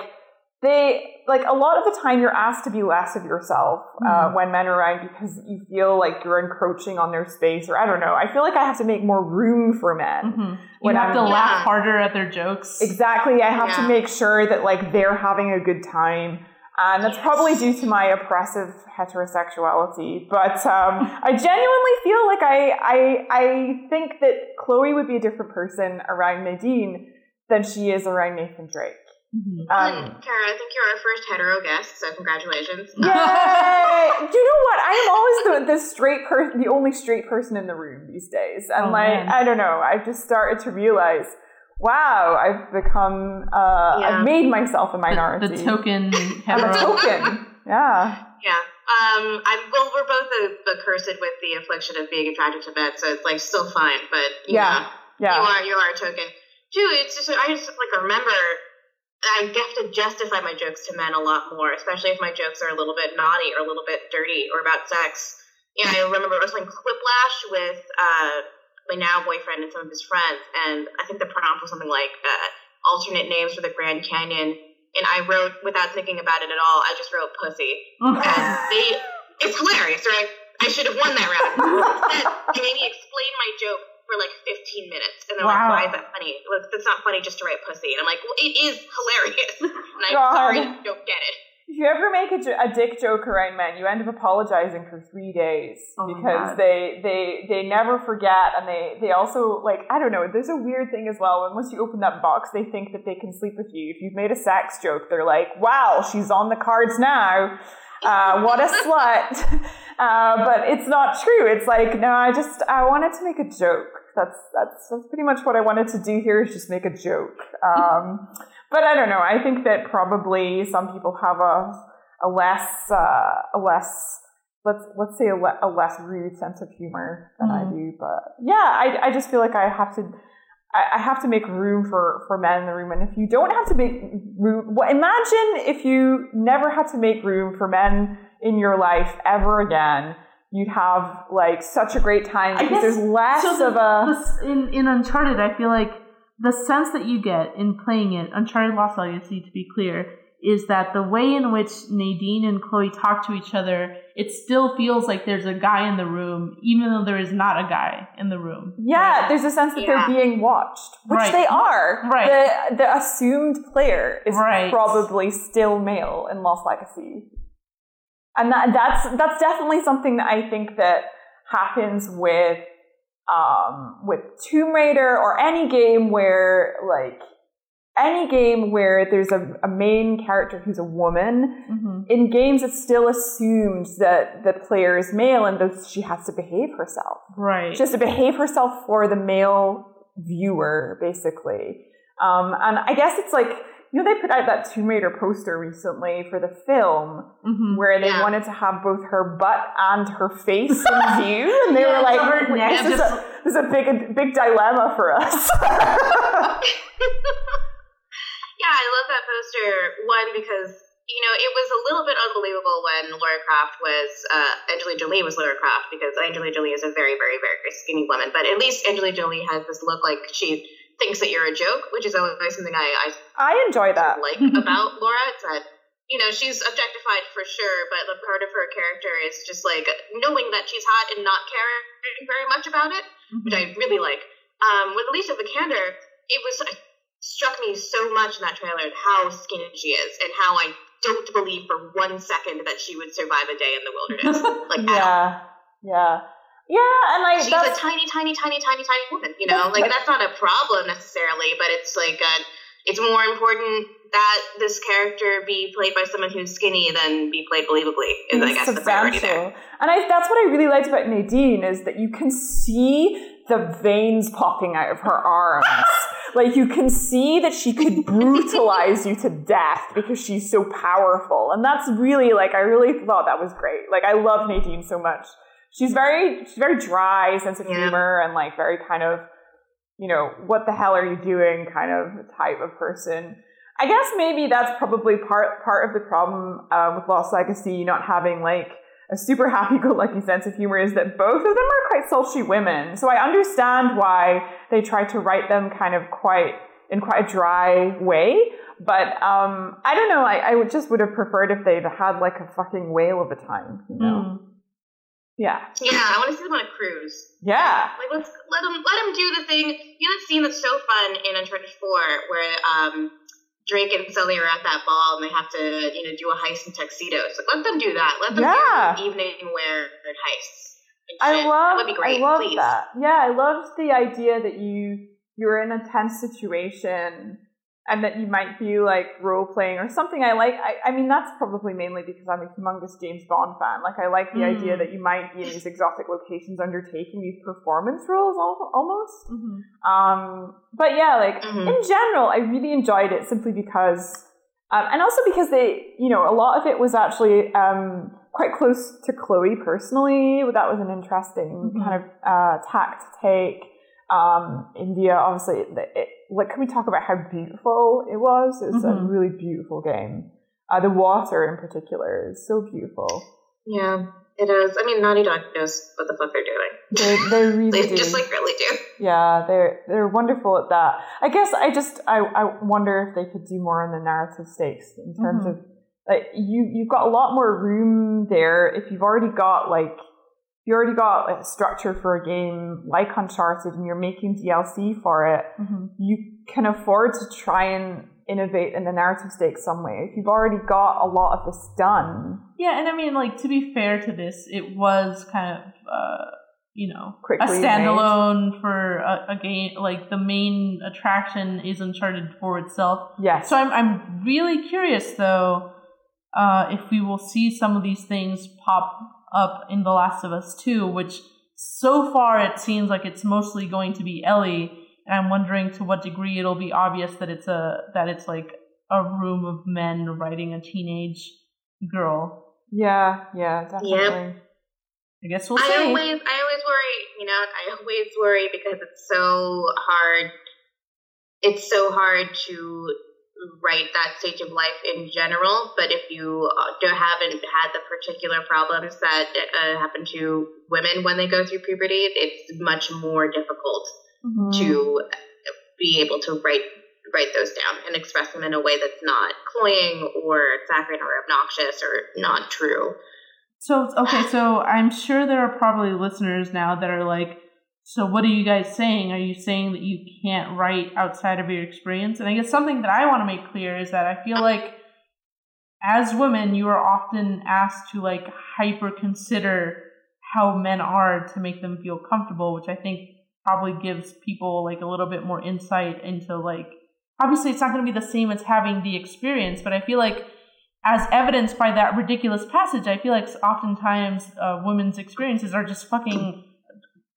they, like, a lot of the time you're asked to be less of yourself uh, mm. when men are around, because you feel like you're encroaching on their space, or I don't know. I feel like I have to make more room for men. Mm-hmm. You when have I'm, to laugh yeah. harder at their jokes. Exactly. I have yeah. to make sure that, like, they're having a good time. And that's yes. probably due to my oppressive heterosexuality. But um, I genuinely feel like I, I, I think that Chloe would be a different person around Nadine than she is around Nathan Drake. Mm-hmm. Um, and Kara, I think you're our first hetero guest, so congratulations. Yay! Do you know what? I am always the, the straight person, the only straight person in the room these days. And oh, like, man. I don't know, I've just started to realize, wow, I've become, uh, yeah. I've made myself a minority. The, the token hetero. I'm a token, yeah. Yeah. Um, I'm, well, we're both a, a cursed with the affliction of being attracted to men, so it's like still fine, but you yeah. know, yeah. you are, you are a token. Dude, it's just, I just like remember, I have to justify my jokes to men a lot more, especially if my jokes are a little bit naughty or a little bit dirty or about sex. And I remember I was playing Quiplash with uh, my now boyfriend and some of his friends, and I think the prompt was something like uh, alternate names for the Grand Canyon. And I wrote, without thinking about it at all, I just wrote pussy. And they, it's hilarious, right? I should have won that round. Instead, they made me explain my joke for like fifteen minutes, and they're wow. like, why is that funny? Like, that's not funny just to write pussy. And I'm like, well, it is hilarious, and I'm God. sorry you don't get it. If you ever make a, jo- a dick joke around men, you end up apologizing for three days oh because they, they they never forget, and they, they also, like, I don't know, there's a weird thing as well, when once you open that box, they think that they can sleep with you. If you've made a sex joke, they're like, wow, she's on the cards now. Uh, what a slut. Uh, but it's not true. It's like, no, I just, I wanted to make a joke. That's, that's, that's pretty much what I wanted to do here, is just make a joke. Um, but I don't know. I think that probably some people have a, a less, uh, a less, let's, let's say a, le- a less rude sense of humor than mm-hmm. I do. But yeah, I, I just feel like I have to, I have to make room for, for men in the room. And if you don't have to make room, well, imagine if you never had to make room for men in your life ever again. You'd have like such a great time, because I guess, there's less so the, of a... The, in, in Uncharted, I feel like the sense that you get in playing it, Uncharted Lost Legacy, to be clear, is that the way in which Nadine and Chloe talk to each other, it still feels like there's a guy in the room, even though there is not a guy in the room. Yeah, right? There's a sense that yeah. they're being watched, which right. they are. Right. The, the assumed player is right. probably still male in Lost Legacy. And that, that's that's definitely something that I think that happens with um, with Tomb Raider, or any game where, like, any game where there's a, a main character who's a woman, mm-hmm. in games it's still assumed that the player is male and that she has to behave herself. Right. She has to behave herself for the male viewer, basically. Um, and I guess it's like, you know, they put out that Tomb Raider poster recently for the film, mm-hmm. where they yeah. wanted to have both her butt and her face in view, and they yeah, were like, her neck this, is just... a, this is a big, big dilemma for us. Yeah, I love that poster. One, because, you know, it was a little bit unbelievable when Lara Croft was, uh, Angelina Jolie was Lara Croft, because Angelina Jolie is a very, very, very skinny woman. But at least Angelina Jolie has this look like she thinks that you're a joke, which is always something I I, I enjoy that. like about Lara. It's that, you know, she's objectified for sure, but the part of her character is just like knowing that she's hot and not caring very much about it, mm-hmm. which I really like. Um, with Alicia Vikander, it was... struck me so much in that trailer, how skinny she is, and how I don't believe for one second that she would survive a day in the wilderness. Like, yeah, yeah, yeah. And like, she's that's... a tiny, tiny, tiny, tiny, tiny woman. You know, like that's not a problem necessarily, but it's like a, it's more important that this character be played by someone who's skinny than be played believably. Is it's I guess the priority there. And I, that's what I really liked about Nadine, is that you can see the veins popping out of her arms. Like, you can see that she could brutalize you to death because she's so powerful. And that's really, like, I really thought that was great. Like, I love Nadine so much. She's very, she's very dry sense of yeah. humor, and, like, very kind of, you know, what the hell are you doing kind of type of person. I guess maybe that's probably part, part of the problem uh, with Lost Legacy not having, like, a super happy-go-lucky sense of humor, is that both of them are quite sultry women. So I understand why they try to write them kind of quite in quite a dry way. But um, I don't know. I, I would just would have preferred if they'd had like a fucking whale of a time, you know? Mm. Yeah. Yeah, I want to see them on a cruise. Yeah. Like, let's let them let them do the thing. You know that scene that's so fun in Uncharted four where um, Drake and Sully are at that ball and they have to, you know, do a heist in tuxedos. Like, let them do that. Let them yeah. do evening wear heists. I love. That would be great. I love please. that. Yeah, I loved the idea that you you're in a tense situation. And that you might be, like, role-playing or something. I like, I, I mean, that's probably mainly because I'm a humongous James Bond fan. Like, I like the mm. idea that you might be in these exotic locations undertaking these performance roles al- almost. Mm-hmm. Um, but, yeah, like, mm-hmm. in general, I really enjoyed it simply because... Um, and also because they, you know, a lot of it was actually um, quite close to Chloe personally. That was an interesting mm-hmm. kind of uh, tack to take. Um, India, obviously... It, it, Like, can we talk about how beautiful it was? It's mm-hmm. a really beautiful game. Uh, the water in particular is so beautiful. Yeah, it is. I mean, Naughty Dog knows what the fuck they're doing. They, they really they do. just, like, really do. Yeah, they're they're wonderful at that. I guess I just, I, I wonder if they could do more in the narrative stakes in terms mm-hmm. of, like, you, you've got a lot more room there if you've already got, like, you already got a structure for a game like Uncharted and you're making D L C for it, mm-hmm. you can afford to try and innovate in the narrative stakes some way. If you've already got a lot of this done. Yeah, and I mean, like, to be fair to this, it was kind of, uh, you know, Quickly a standalone made. for a, a game. Like, the main attraction is Uncharted for itself. Yes. So I'm, I'm really curious, though, uh, if we will see some of these things pop up in The Last of Us two, which so far it seems like it's mostly going to be Ellie, and I'm wondering to what degree it'll be obvious that it's a that it's like a room of men writing a teenage girl. Yeah, yeah, definitely. Yeah. I guess we'll see. I always, I always worry, you know, I always worry because it's so hard. It's so hard to right that stage of life in general, but if you uh, haven't had the particular problems that uh, happen to women when they go through puberty, it's much more difficult mm-hmm. to be able to write write those down and express them in a way that's not cloying or saccharine or obnoxious or not true. So, okay, so I'm sure there are probably listeners now that are like, so what are you guys saying? Are you saying that you can't write outside of your experience? And I guess something that I want to make clear is that I feel like as women, you are often asked to like hyper consider how men are to make them feel comfortable, which I think probably gives people like a little bit more insight into like, obviously it's not going to be the same as having the experience, but I feel like as evidenced by that ridiculous passage, I feel like oftentimes uh, women's experiences are just fucking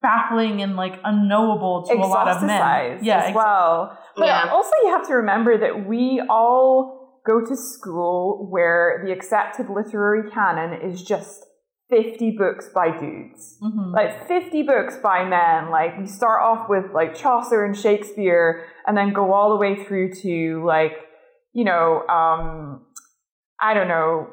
baffling and like unknowable to a lot of men. Yeah, as well. But yeah. also you have to remember that we all go to school where the accepted literary canon is just fifty books by dudes. Mm-hmm. Like fifty books by men. Like we start off with like Chaucer and Shakespeare and then go all the way through to like, you know, um, I don't know,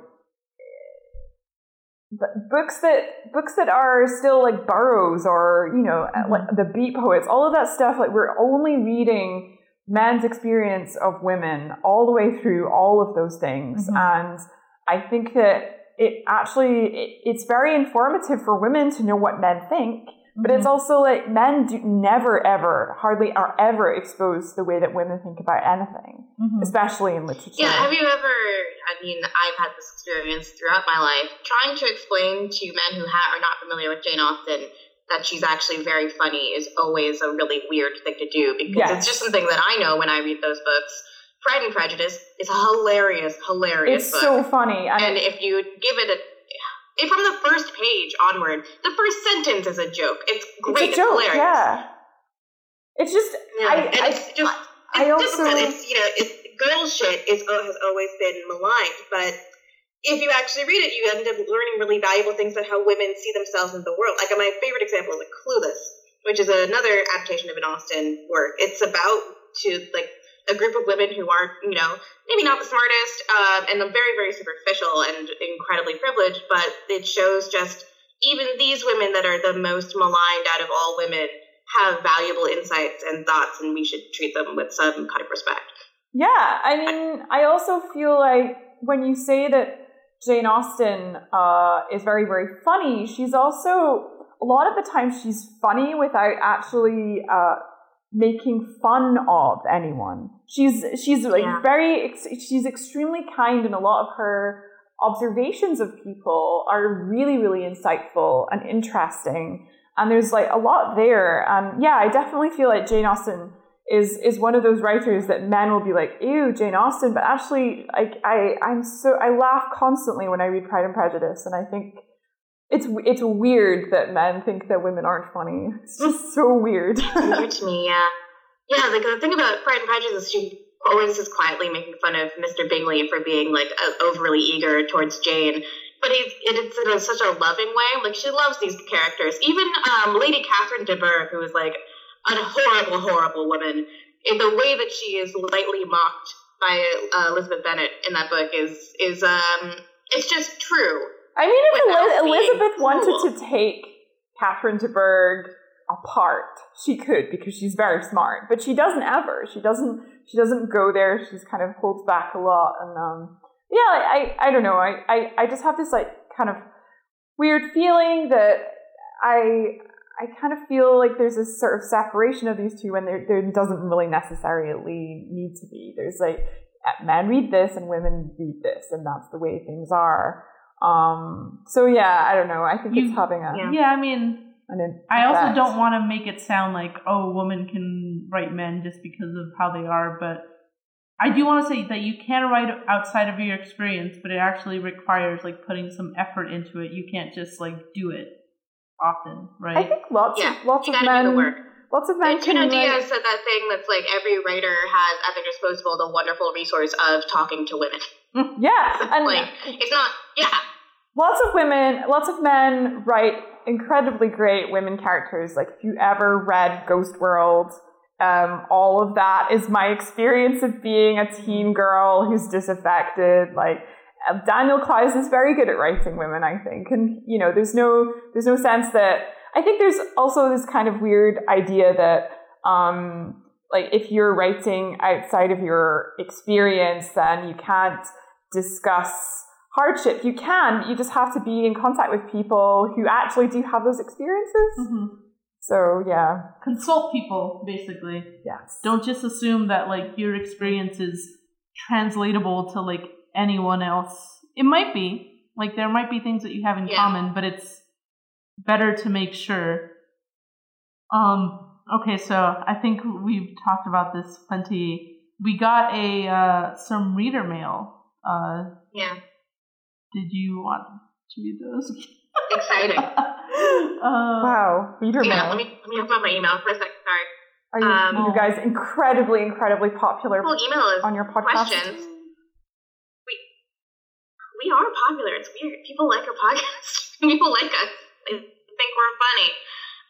books that books that are still like Burroughs or you know mm-hmm. like the beat poets, all of that stuff. Like we're only reading men's experience of women all the way through all of those things, mm-hmm. and I think that it actually it, it's very informative for women to know what men think, mm-hmm. but it's also like men do never ever hardly are ever exposed to the way that women think about anything, mm-hmm. especially in literature. Yeah, have you ever? I mean, I've had this experience throughout my life, trying to explain to men who ha- are not familiar with Jane Austen that she's actually very funny is always a really weird thing to do because yes. it's just something that I know when I read those books. Pride and Prejudice is a hilarious, hilarious it's book. It's so funny. I... And if you give it a... If from the first page onward, the first sentence is a joke. It's great. It's, a joke, it's hilarious. Yeah. It's just... Yeah. I, and I, it's just... I, it's I also... It's, you know, it's... Girl shit is has always been maligned, but if you actually read it, you end up learning really valuable things about how women see themselves in the world. Like my favorite example is like Clueless, which is another adaptation of an Austen work. It's about to like a group of women who are, you know, maybe not the smartest um, and very, very superficial and incredibly privileged, but it shows just even these women that are the most maligned out of all women have valuable insights and thoughts, and we should treat them with some kind of respect. Yeah, I mean, I also feel like when you say that Jane Austen uh, is very, very funny, she's also, a lot of the time she's funny without actually uh, making fun of anyone. She's she's like yeah. very, she's extremely kind, and a lot of her observations of people are really, really insightful and interesting. And there's like a lot there. Um, yeah, I definitely feel like Jane Austen is is one of those writers that men will be like, ew, Jane Austen. But actually, I, I, I'm so, I laugh constantly when I read Pride and Prejudice. And I think it's it's weird that men think that women aren't funny. It's just so weird. It's weird to me, yeah. Yeah, like the thing about Pride and Prejudice, she always is quietly making fun of Mister Bingley for being like overly eager towards Jane. But it, it's in a, such a loving way. Like, she loves these characters. Even um, Lady Catherine de Bourgh, who is, like, a horrible, horrible woman, in the way that she is lightly mocked by uh, Elizabeth Bennet in that book is, is um, it's just true. I mean, if Eliz- Elizabeth cool. wanted to take Catherine de Bourgh apart, she could, because she's very smart. But she doesn't ever. She doesn't, she doesn't go there. She's kind of holds back a lot, and... um Yeah, I, I I don't know. I, I, I just have this like kind of weird feeling that I I kind of feel like there's this sort of separation of these two when there there doesn't really necessarily need to be. There's like men read this and women read this, and that's the way things are. Um. So yeah, I don't know. I think you, it's having a yeah. yeah I mean, I also don't want to make it sound like, oh, women can write men just because of how they are, but. I do want to say that you can write outside of your experience, but it actually requires, like, putting some effort into it. You can't just, like, do it often, right? I think lots yeah, of, lots of men... Do the work. Lots of men can... Tuna Diaz said that thing that's, like, every writer has at their disposal the wonderful resource of talking to women. Yeah. So, and like, it's not... Yeah. Lots of women... Lots of men write incredibly great women characters. Like, if you ever read Ghost World... Um, all of that is my experience of being a teen girl who's disaffected. Like, uh, Daniel Clowes is very good at writing women, I think. And, you know, there's no, there's no sense that, I think there's also this kind of weird idea that, um, like, if you're writing outside of your experience, then you can't discuss hardship. You can, you just have to be in contact with people who actually do have those experiences. Mm-hmm. So, yeah. Consult people, basically. Yes. Don't just assume that, like, your experience is translatable to, like, anyone else. It might be. Like, there might be things that you have in yeah. common, but it's better to make sure. Um. Okay, so I think we've talked about this plenty. We got a uh, some reader mail. Uh, yeah. Did you want to read those? Exciting. Uh, wow. Reader mail. Yeah, let me, let me open up my email for a second. Sorry. Are you, um, you guys incredibly, incredibly popular well, email is on your podcast? Questions. We, we are popular. It's weird. People like our podcast. People like us. They think we're funny.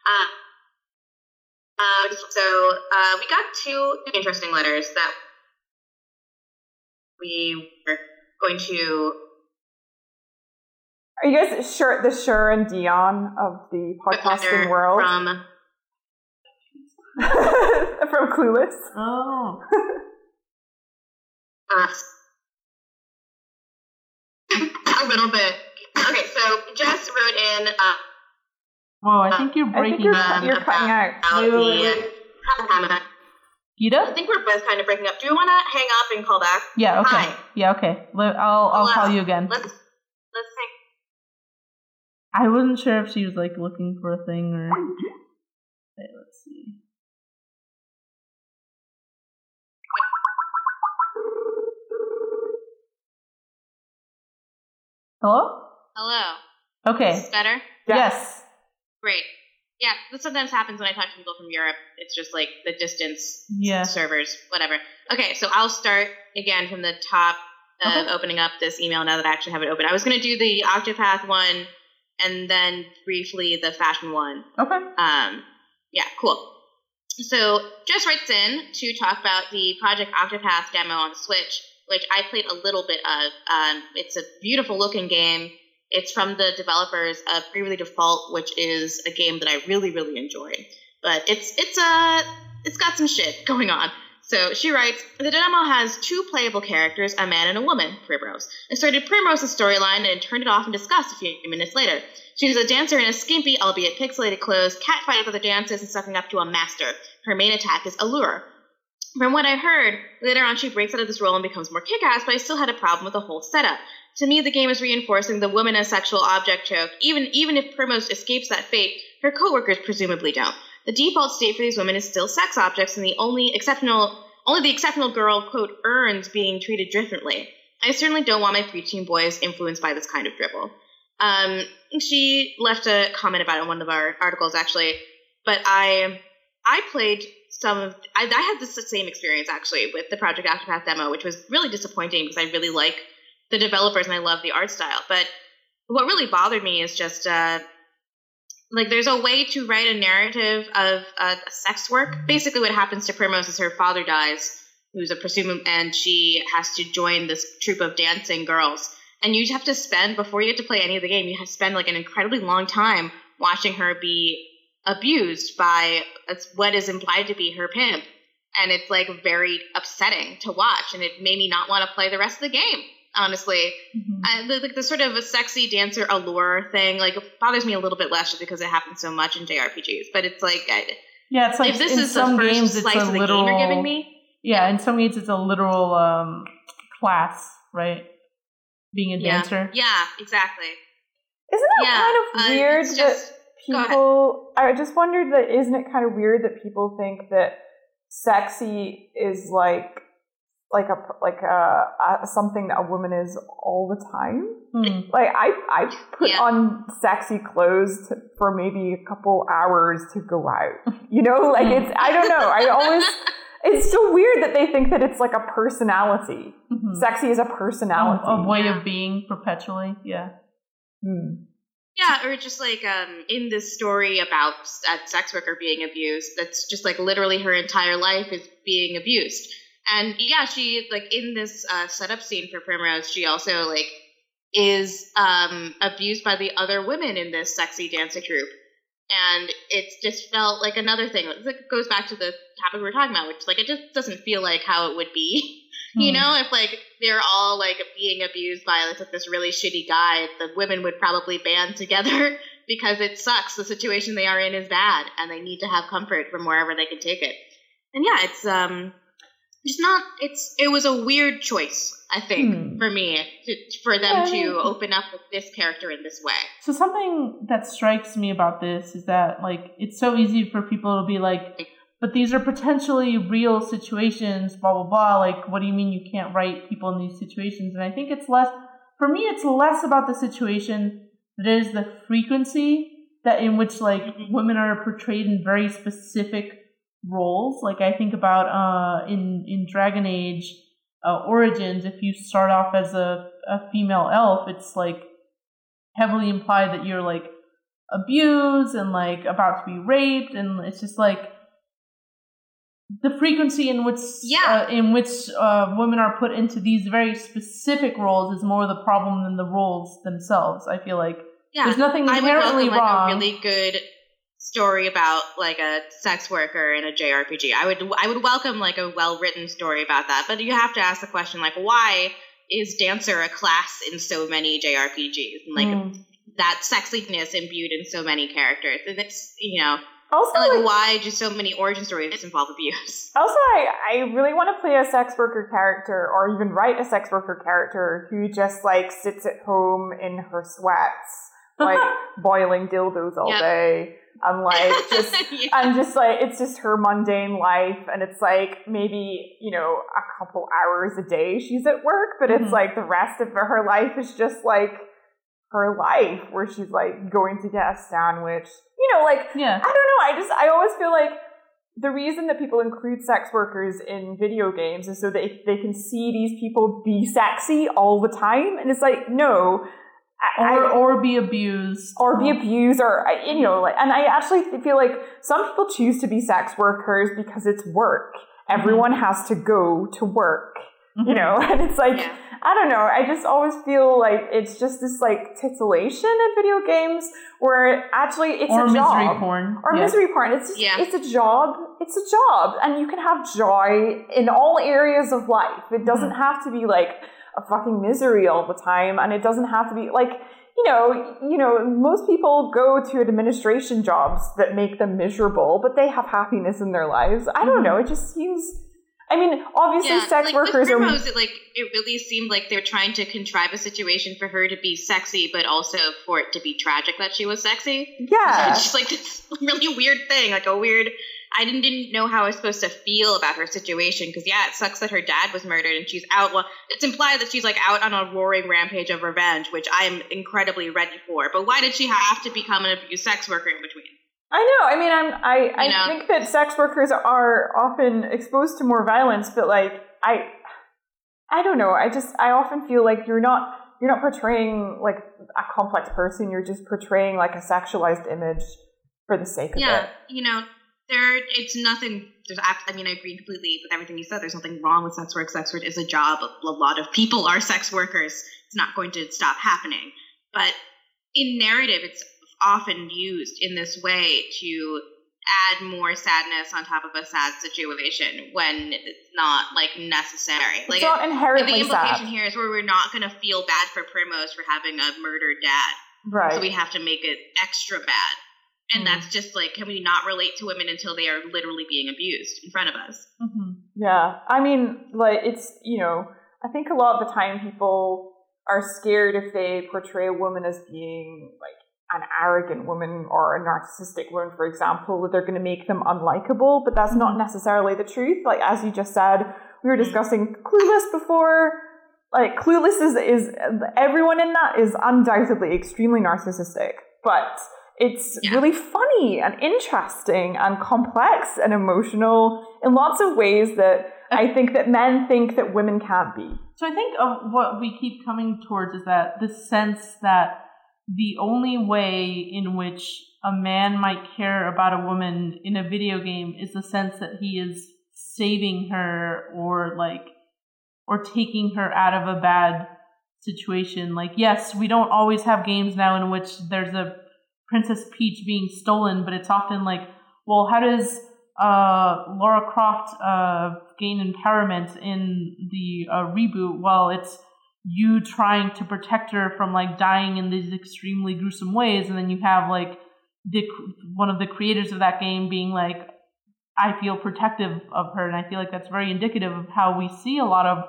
Uh, uh, so uh, we got two interesting letters that we were going to... Are you guys sure, the Scherr and Dion of the podcasting world? From from Clueless. Oh. uh, a little bit. Okay, so Jess wrote in. Uh, Whoa, I think you're breaking. I think you're, um, you're cutting out. The, Gita? I think we're both kind of breaking up. Do you want to hang up and call back? Yeah. Okay. Hi. Yeah. Okay. I'll I'll Hello. Call you again. Let's let's hang. I wasn't sure if she was, like, looking for a thing or... Okay, let's see. Hello? Hello. Okay. Is this better? Yes. yes. Great. Yeah, this sometimes happens when I talk to people from Europe. It's just, like, the distance, yeah. servers, whatever. Okay, so I'll start again from the top of okay. opening up this email now that I actually have it open. I was going to do the Octopath one... and then briefly the fashion one. Okay. Um, yeah, cool. So Jess writes in to talk about the Project Octopath demo on Switch, which I played a little bit of. Um, it's a beautiful looking game. It's from the developers of Bravely Default, which is a game that I really, really enjoy. But it's it's uh, it's got some shit going on. So she writes, the dynamo has two playable characters, a man and a woman, Primrose. I started Primrose's storyline and turned it off in disgust a few minutes later. She's a dancer in a skimpy, albeit pixelated clothes, catfighting with other dancers and sucking up to a master. Her main attack is allure. From what I heard, later on she breaks out of this role and becomes more kick-ass, but I still had a problem with the whole setup. To me, the game is reinforcing the woman as sexual object joke. Even, even if Primrose escapes that fate, her coworkers presumably don't. The default state for these women is still sex objects, and the only exceptional, only the exceptional girl, quote, earns being treated differently. I certainly don't want my preteen boys influenced by this kind of dribble. Um, she left a comment about it in one of our articles, actually. But I, I played some of, I, I had this same experience, actually, with the Project Octopath demo, which was really disappointing because I really like the developers and I love the art style. But what really bothered me is just, uh, Like, there's a way to write a narrative of uh, a sex work. Basically, what happens to Primrose is her father dies, who's a presumable, and she has to join this troupe of dancing girls. And you have to spend, before you have to play any of the game, you have to spend, like, an incredibly long time watching her be abused by what is implied to be her pimp. And it's, like, very upsetting to watch, and it made me not want to play the rest of the game. Honestly, mm-hmm. I, the, the, the sort of a sexy dancer allure thing, like, it bothers me a little bit less just because it happens so much in J R P Gs. But it's like, I, yeah, it's like if this in is some the first games, slice it's a of the literal, game you're giving me. Yeah, in some games it's a literal um, class, right? Being a yeah. dancer. Yeah, exactly. Isn't it yeah. kind of weird uh, just, that people? I just wondered that isn't it kind of weird that people think that sexy is like. Like a like a, a something that a woman is all the time. Mm. Like I I put yeah. on sexy clothes to, for maybe a couple hours to go out. You know, like it's I don't know. I always it's so weird that they think that it's like a personality. Mm-hmm. Sexy is a personality, a, a way yeah. of being perpetually. Yeah. Mm. Yeah, or just like um, in this story about a sex worker being abused. That's just like literally her entire life is being abused. And yeah, she, like, in this uh, setup scene for Primrose, she also, like, is um, abused by the other women in this sexy dancing troupe. And it's just felt like another thing. It goes back to the topic we were talking about, which, like, it just doesn't feel like how it would be. Hmm. You know, if, like, they're all, like, being abused by, like, this really shitty guy, the women would probably band together because it sucks. The situation they are in is bad, and they need to have comfort from wherever they can take it. And yeah, it's... um. It's not. It's. It was a weird choice, I think, hmm. for me, to, for them yeah. to open up with this character in this way. So something that strikes me about this is that, like, it's so easy for people to be like, "But these are potentially real situations." Blah blah blah. Like, what do you mean you can't write people in these situations? And I think it's less. For me, it's less about the situation than it is the frequency that in which like mm-hmm. women are portrayed in very specific roles. Like I think about uh in in Dragon Age uh, Origins, if you start off as a, a female elf, it's like heavily implied that you're like abused and like about to be raped, and it's just like the frequency in which yeah. uh, in which uh, women are put into these very specific roles is more the problem than the roles themselves. I feel like yeah. there's nothing inherently like wrong. A really good story about like a sex worker in a J R P G. I would I would welcome like a well-written story about that, but you have to ask the question like, why is dancer a class in so many J R P Gs? And, like mm. that sexiness imbued in so many characters, and it's you know also and, like, like why do so many origin stories involve abuse? Also, I I really want to play a sex worker character, or even write a sex worker character who just like sits at home in her sweats, like boiling dildos all yep. day. I'm like, just, yeah. I'm just like, it's just her mundane life. And it's like, maybe, you know, a couple hours a day she's at work, but mm-hmm. it's like the rest of her life is just like her life where she's like going to get a sandwich, you know, like, yeah. I don't know. I just, I always feel like the reason that people include sex workers in video games is so that they, they can see these people be sexy all the time. And it's like, no, I, or or be abused, or be abused, or you know, like, and I actually feel like some people choose to be sex workers because it's work. Everyone mm-hmm. has to go to work, mm-hmm. you know, and it's like, yeah. I don't know. I just always feel like it's just this like titillation in video games where actually it's or a job. Or misery porn. Or yes. misery porn. It's just, yeah. it's a job. It's a job. And you can have joy in all areas of life. It doesn't mm-hmm. have to be like a fucking misery all the time. And it doesn't have to be like... You know, you know, most people go to administration jobs that make them miserable, but they have happiness in their lives. I don't mm-hmm. know. It just seems. I mean, obviously, yeah, sex like workers with Primrose, are. It, like it really seemed like they're trying to contrive a situation for her to be sexy, but also for it to be tragic that she was sexy. Yeah, so it's just like this really weird thing, like a weird. I didn't, didn't know how I was supposed to feel about her situation because, yeah, it sucks that her dad was murdered and she's out. Well, it's implied that she's, like, out on a roaring rampage of revenge, which I'm incredibly ready for. But why did she have to become an abused sex worker in between? I know. I mean, I'm, I, I know? think that sex workers are often exposed to more violence, but, like, I I don't know. I just – I often feel like you're not you're not portraying, like, a complex person. You're just portraying, like, a sexualized image for the sake of yeah, it. Yeah, you know – There, it's nothing, there's, I mean, I agree completely with everything you said. There's nothing wrong with sex work. Sex work is a job. A lot of people are sex workers. It's not going to stop happening. But in narrative, it's often used in this way to add more sadness on top of a sad situation when it's not, like, necessary. It's like, not inherently sad. The implication sad. Here is where we're not going to feel bad for Primrose for having a murdered dad. Right. So we have to make it extra bad. And mm-hmm. that's just like, can we not relate to women until they are literally being abused in front of us? Mm-hmm. Yeah. I mean, like, it's, you know, I think a lot of the time people are scared if they portray a woman as being, like, an arrogant woman or a narcissistic woman, for example, that they're going to make them unlikable. But that's not necessarily the truth. Like, as you just said, we were discussing Clueless before. Like, Clueless is, is everyone in that is undoubtedly extremely narcissistic. But... It's yeah. really funny and interesting and complex and emotional in lots of ways that I think that men think that women can't be. So I think of what we keep coming towards is that the sense that the only way in which a man might care about a woman in a video game is the sense that he is saving her or like or taking her out of a bad situation. Like, yes, we don't always have games now in which there's a Princess Peach being stolen, but it's often like, well, how does uh, Lara Croft uh, gain empowerment in the uh, reboot? Well, it's you trying to protect her from like dying in these extremely gruesome ways, and then you have like the one of the creators of that game being like, I feel protective of her, and I feel like that's very indicative of how we see a lot of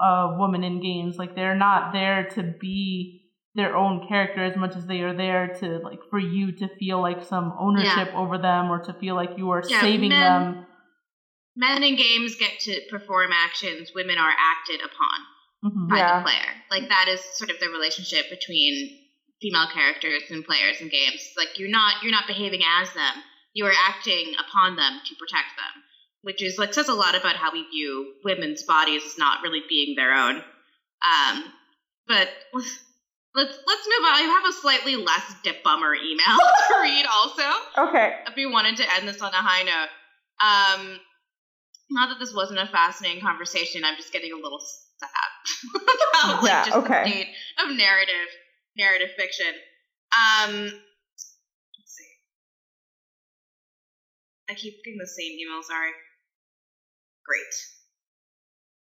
uh, women in games. Like they're not there to be their own character as much as they are there to like for you to feel like some ownership yeah. over them or to feel like you are yeah, saving men, them. Men in games get to perform actions women are acted upon mm-hmm. by yeah. the player. Like that is sort of the relationship between female characters and players in games. It's like you're not you're not behaving as them. You are acting upon them to protect them, which is like says a lot about how we view women's bodies as not really being their own. Um, but Let's let's move on. I have a slightly less dip bummer email to read also. Okay. If we wanted to end this on a high note. Um, not that this wasn't a fascinating conversation. I'm just getting a little sad about yeah, like, just okay. the state of narrative, narrative fiction. Um, let's see. I keep getting the same email, sorry. Great.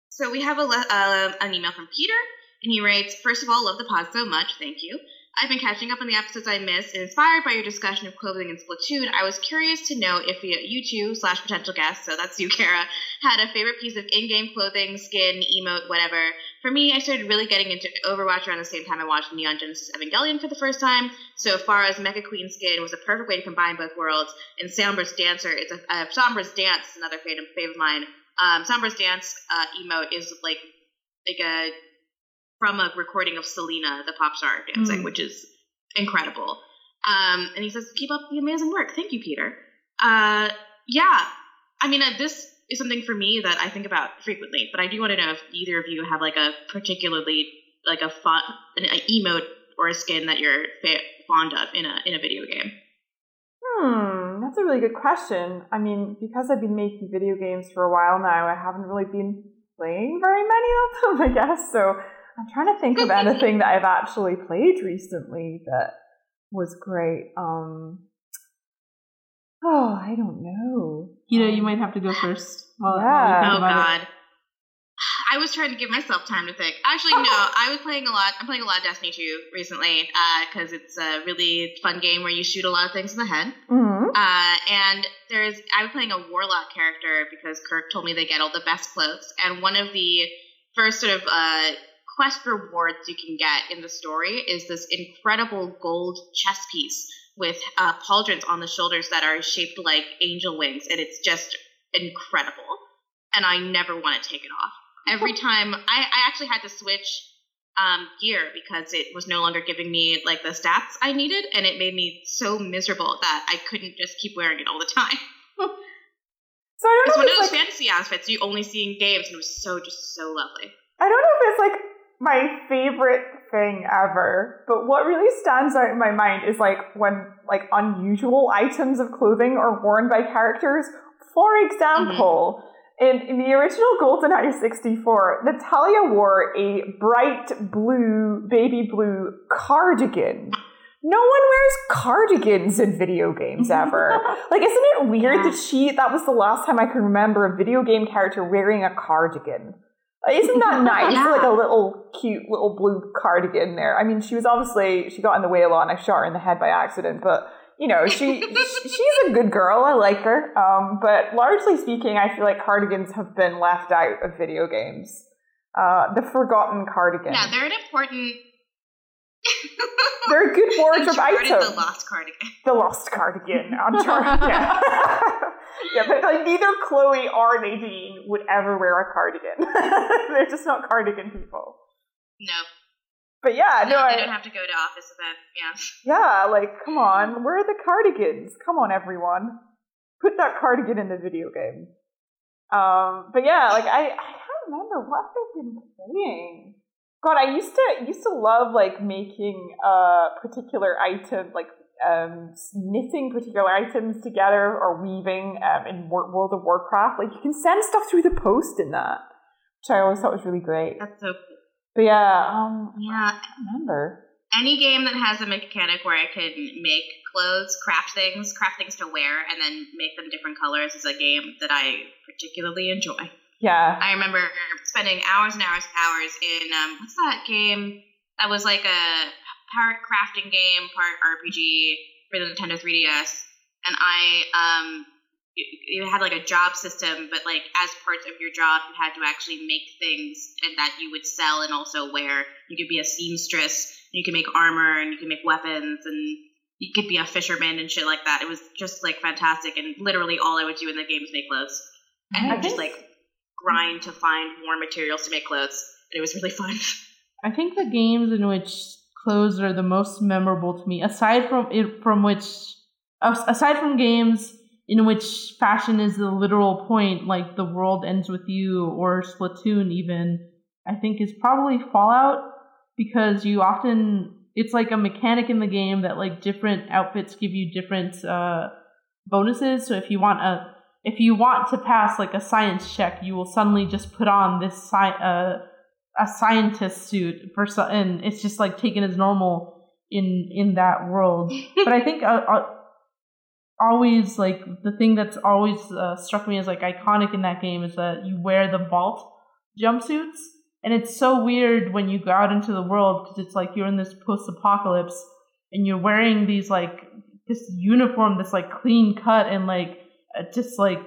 So we have a le- uh, an email from Peter. And he writes, first of all, love the pod so much. Thank you. I've been catching up on the episodes I missed and inspired by your discussion of clothing and Splatoon. I was curious to know if you two slash potential guests, so that's you, Kara, had a favorite piece of in-game clothing, skin, emote, whatever. For me, I started really getting into Overwatch around the same time I watched Neon Genesis Evangelion for the first time. So far as Mecha Queen skin was a perfect way to combine both worlds. And Sombra's Dancer, it's a uh, Sombra's Dance is another favorite of mine. Um, Sombra's Dance uh, emote is like like a from a recording of Selena, the pop star dancing, mm. which is incredible. Um, and he says, keep up the amazing work. Thank you, Peter. Uh, yeah. I mean, uh, this is something for me that I think about frequently, but I do want to know if either of you have like a particularly, like a fun, an, an emote or a skin that you're fa- fond of in a in a video game. Hmm, that's a really good question. I mean, because I've been making video games for a while now, I haven't really been playing very many of them, I guess. So I'm trying to think of anything that I've actually played recently that was great. Um, oh, I don't know. You know, you might have to go first. Well, yeah. Oh, God. It. I was trying to give myself time to think. Actually, no, I was playing a lot. I'm playing a lot of Destiny two recently because uh, it's a really fun game where you shoot a lot of things in the head. Mm-hmm. Uh, and there's, I was playing a warlock character because Kirk told me they get all the best clothes. And one of the first sort of uh, quest rewards you can get in the story is this incredible gold chess piece with uh, pauldrons on the shoulders that are shaped like angel wings. And it's just incredible. And I never want to take it off. Every time, I, I actually had to switch um, gear because it was no longer giving me like the stats I needed, and it made me so miserable that I couldn't just keep wearing it all the time. So I don't it's know. It's one of those like, fantasy outfits you only see in games, and it was so just so lovely. I don't know if it's like my favorite thing ever, but what really stands out in my mind is like when like unusual items of clothing are worn by characters. For example. Mm-hmm. In, in the original Goldeneye sixty-four, Natalia wore a bright blue, baby blue cardigan. No one wears cardigans in video games ever. Like, isn't it weird yeah. that she, that was the last time I can remember a video game character wearing a cardigan? Isn't that nice? Yeah. Like a little cute little blue cardigan there. I mean, she was obviously, she got in the way a lot and I shot her in the head by accident, but... You know, she she's a good girl. I like her. Um, but largely speaking, I feel like cardigans have been left out of video games. Uh, the forgotten cardigan. Yeah, they're an important... They're a good wardrobe item. The lost cardigan. The lost cardigan. Uncharted. Yeah. Yeah, but like, neither Chloe or Nadine would ever wear a cardigan. They're just not cardigan people. No. But yeah, no, no they I, don't have to go to office events. Yeah, yeah, like come on, where are the cardigans? Come on, everyone, put that cardigan in the video game. Um, but yeah, like I, I can't remember what I've been playing. God, I used to used to love like making a particular item, like um, knitting particular items together or weaving um, in World of Warcraft. Like you can send stuff through the post in that, which I always thought was really great. That's so cool. But yeah, um, yeah, I can't remember. Any game that has a mechanic where I can make clothes, craft things, craft things to wear, and then make them different colors is a game that I particularly enjoy. Yeah. I remember spending hours and hours and hours in, um, what's that game that was like a part crafting game, part R P G for the Nintendo three D S, and I... um. You had like a job system, but like as parts of your job, you had to actually make things and that you would sell and also wear. You could be a seamstress, and you could make armor, and you could make weapons, and you could be a fisherman and shit like that. It was just like fantastic, and literally all I would do in the game was make clothes, and I just like grind to find more materials to make clothes, and it was really fun. I think the games in which clothes are the most memorable to me, aside from it, from which, aside from games. In which fashion is the literal point, like The World Ends With You or Splatoon even, I think is probably Fallout, because you often, it's like a mechanic in the game that like different outfits give you different uh, bonuses. So if you want a, if you want to pass like a science check, you will suddenly just put on this sci- uh, a scientist suit, for, and it's just like taken as normal in, in that world. But I think... Uh, uh, always like the thing that's always uh, struck me as like iconic in that game is that you wear the vault jumpsuits, and it's so weird when you go out into the world because it's like you're in this post-apocalypse and you're wearing these like this uniform that's like clean cut and like just like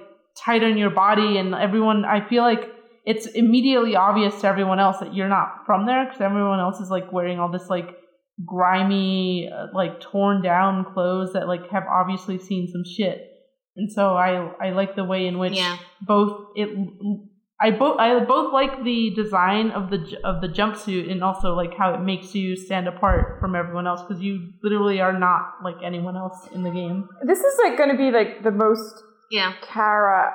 tight on your body, and everyone, I feel like it's immediately obvious to everyone else that you're not from there because everyone else is like wearing all this like grimy, uh, like torn down clothes that like have obviously seen some shit, and so I I like the way in which yeah. both it I both I both like the design of the of the jumpsuit and also like how it makes you stand apart from everyone else because you literally are not like anyone else in the game. This is like going to be like the most yeah Kara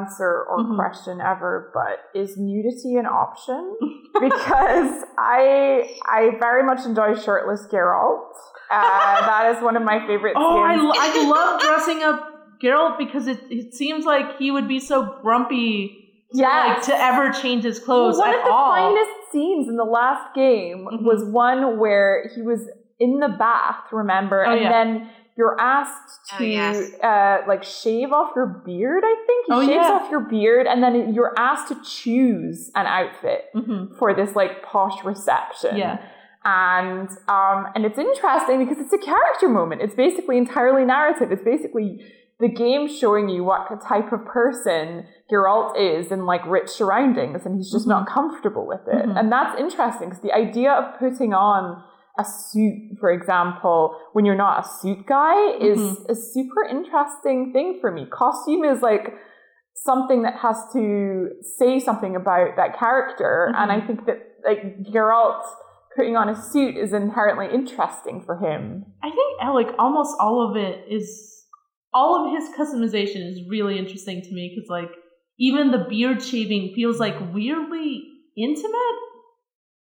answer or mm-hmm. question ever, but is nudity an option? Because I I very much enjoy shirtless Geralt. Uh, that is one of my favorite oh, skins. Oh, I, I love dressing up Geralt because it, it seems like he would be so grumpy yeah, like, to ever change his clothes well, at all. One of the finest scenes in the last game mm-hmm. was one where he was in the bath, remember? Oh, and yeah. then you're asked to, oh, yes. uh, like, shave off your beard, I think. He oh, shaves yeah. off your beard, and then you're asked to choose an outfit mm-hmm. for this, like, posh reception. Yeah. And um, and it's interesting because it's a character moment. It's basically entirely narrative. It's basically the game showing you what type of person Geralt is in, like, rich surroundings, and he's just mm-hmm. not comfortable with it. Mm-hmm. And that's interesting because the idea of putting on a suit, for example, when you're not a suit guy is mm-hmm. a super interesting thing for me. Costume is, like, something that has to say something about that character. Mm-hmm. And I think that, like, Geralt putting on a suit is inherently interesting for him. I think, like, almost all of it is, all of his customization is really interesting to me because, like, even the beard shaving feels, like, weirdly intimate.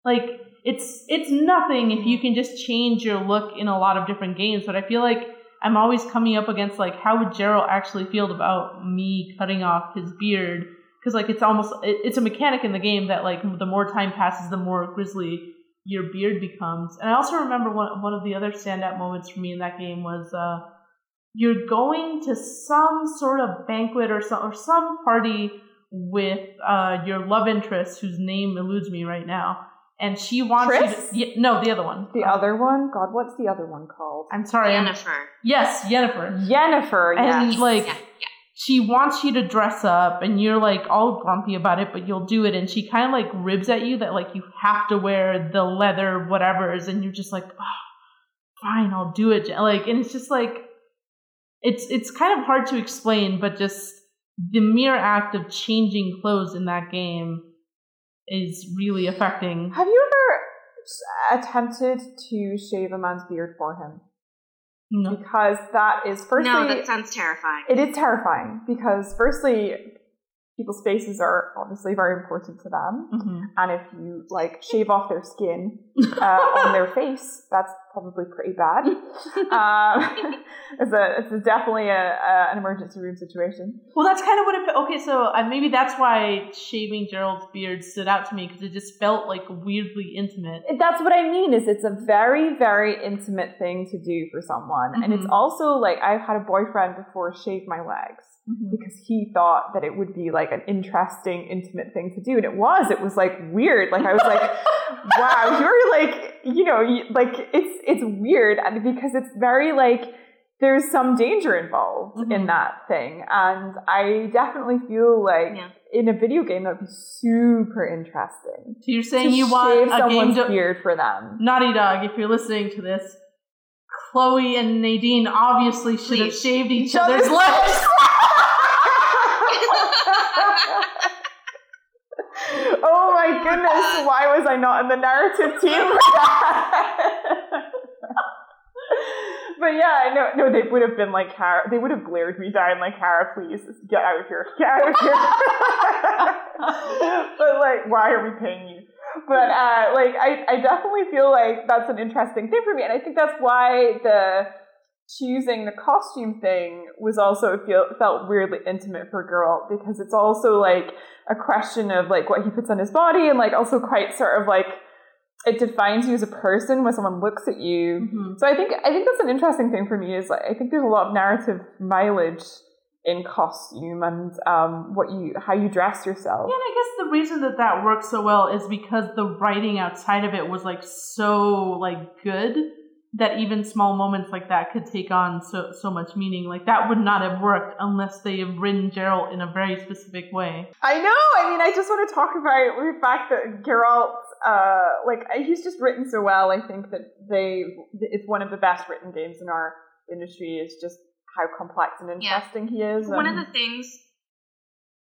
Like, It's it's nothing if you can just change your look in a lot of different games, but I feel like I'm always coming up against, like, how would Geralt actually feel about me cutting off his beard? Because, like, it's almost, it, it's a mechanic in the game that, like, the more time passes, the more grisly your beard becomes. And I also remember one, one of the other standout moments for me in that game was uh, you're going to some sort of banquet or some, or some party with uh, your love interest, whose name eludes me right now. And she wants Tris? you to... Yeah, no, the other one. The oh. other one? God, what's the other one called? I'm sorry. Yennefer. Yes, Yennefer. Yennefer, yes. And, like, yeah, yeah. she wants you to dress up, and you're, like, all grumpy about it, but you'll do it. And she kind of, like, ribs at you that, like, you have to wear the leather whatevers, and you're just like, oh, fine, I'll do it. Like, and it's just, like, it's it's kind of hard to explain, but just the mere act of changing clothes in that game is really affecting. Have you ever attempted to shave a man's beard for him? No. Because that is firstly... No, that sounds terrifying. It is terrifying because firstly, people's faces are obviously very important to them. Mm-hmm. And if you, like, shave off their skin uh, on their face, that's probably pretty bad. Um, it's, a, it's definitely a, a, an emergency room situation. Well, that's kind of what it... Okay, so uh, maybe that's why shaving Geralt's beard stood out to me, because it just felt, like, weirdly intimate. That's what I mean, is it's a very, very intimate thing to do for someone. Mm-hmm. And it's also, like, I've had a boyfriend before shave my legs, mm-hmm. because he thought that it would be, like, an interesting, intimate thing to do. And it was. It was, like, weird. Like, I was like, wow, you're, like, you know, you, like, it's it's weird, and because it's very, like, there's some danger involved mm-hmm. in that thing. And I definitely feel like yeah. in a video game, that would be super interesting. So you're saying you want a someone's game to... beard for them. Naughty Dog, if you're listening to this, Chloe and Nadine obviously should Please. have shaved each, each other's legs. Oh my goodness, why was I not in the narrative team for that? But yeah, no, no, they would have been like, Kara, they would have glared me down like, Kara, please, get out of here, get out of here. But like, why are we paying you? But uh, like, I, I definitely feel like that's an interesting thing for me, and I think that's why the choosing the costume thing was also feel, felt weirdly intimate for Geralt, because it's also like a question of like what he puts on his body, and like also quite sort of like it defines you as a person when someone looks at you. Mm-hmm. So I think I think that's an interesting thing for me, is like I think there's a lot of narrative mileage in costume and um, what you how you dress yourself. Yeah, and I guess the reason that that works so well is because the writing outside of it was like so like good, that even small moments like that could take on so so much meaning. Like, that would not have worked unless they have written Geralt in a very specific way. I know! I mean, I just want to talk about the fact that Geralt, uh, like, he's just written so well. I think that they, it's one of the best written games in our industry, is just how complex and interesting yeah. he is. One and... of the things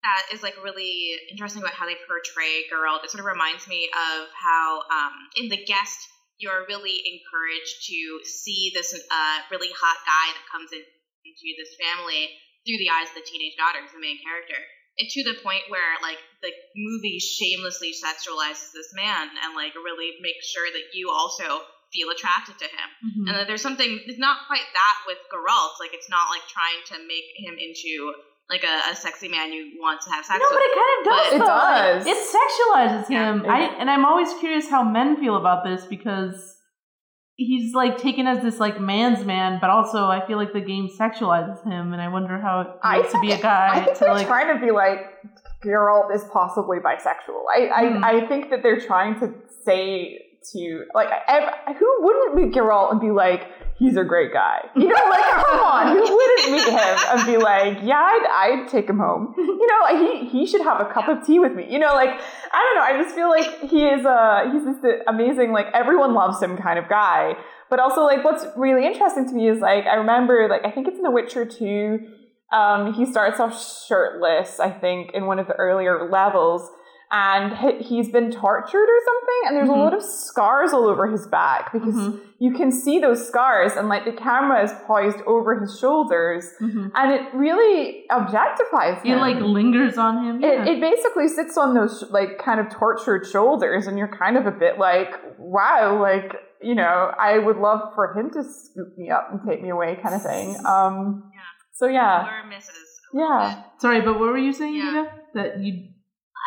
that is, like, really interesting about how they portray Geralt, it sort of reminds me of how, um, in The Guest, you're really encouraged to see this uh, really hot guy that comes in, into this family through the eyes of the teenage daughter, who's the main character. And to the point where, like, the movie shamelessly sexualizes this man and, like, really makes sure that you also feel attracted to him. Mm-hmm. And that there's something, it's not quite that with Geralt. Like, it's not, like, trying to make him into like a, a sexy man you want to have sex no, with. No, but it kind of does. But it does. Like, it sexualizes him. Yeah. I and I'm always curious how men feel about this, because he's like taken as this like man's man, but also I feel like the game sexualizes him, and I wonder how it feels to be a guy. I think to, they're like, trying to be like, Geralt is possibly bisexual. I I, mm. I think that they're trying to say to like ev- who wouldn't meet Geralt and be like, he's a great guy, you know, like come on, who wouldn't meet him and be like, yeah, I'd, I'd take him home, you know, like he he should have a cup of tea with me, you know, like I don't know, I just feel like he is a he's this amazing, like everyone loves him kind of guy. But also like what's really interesting to me is like I remember like I think it's in The Witcher two, um he starts off shirtless I think in one of the earlier levels. And he's been tortured or something, and there's mm-hmm. a lot of scars all over his back, because mm-hmm. you can see those scars, and like the camera is poised over his shoulders, mm-hmm. and it really objectifies him. It like lingers on him. Yeah. It, it basically sits on those like kind of tortured shoulders, and you're kind of a bit like, wow, like you know, I would love for him to scoop me up and take me away, kind of thing. Um, yeah. So yeah. Or misses. Yeah. Sorry, but what were you saying, yeah. Nina? That you.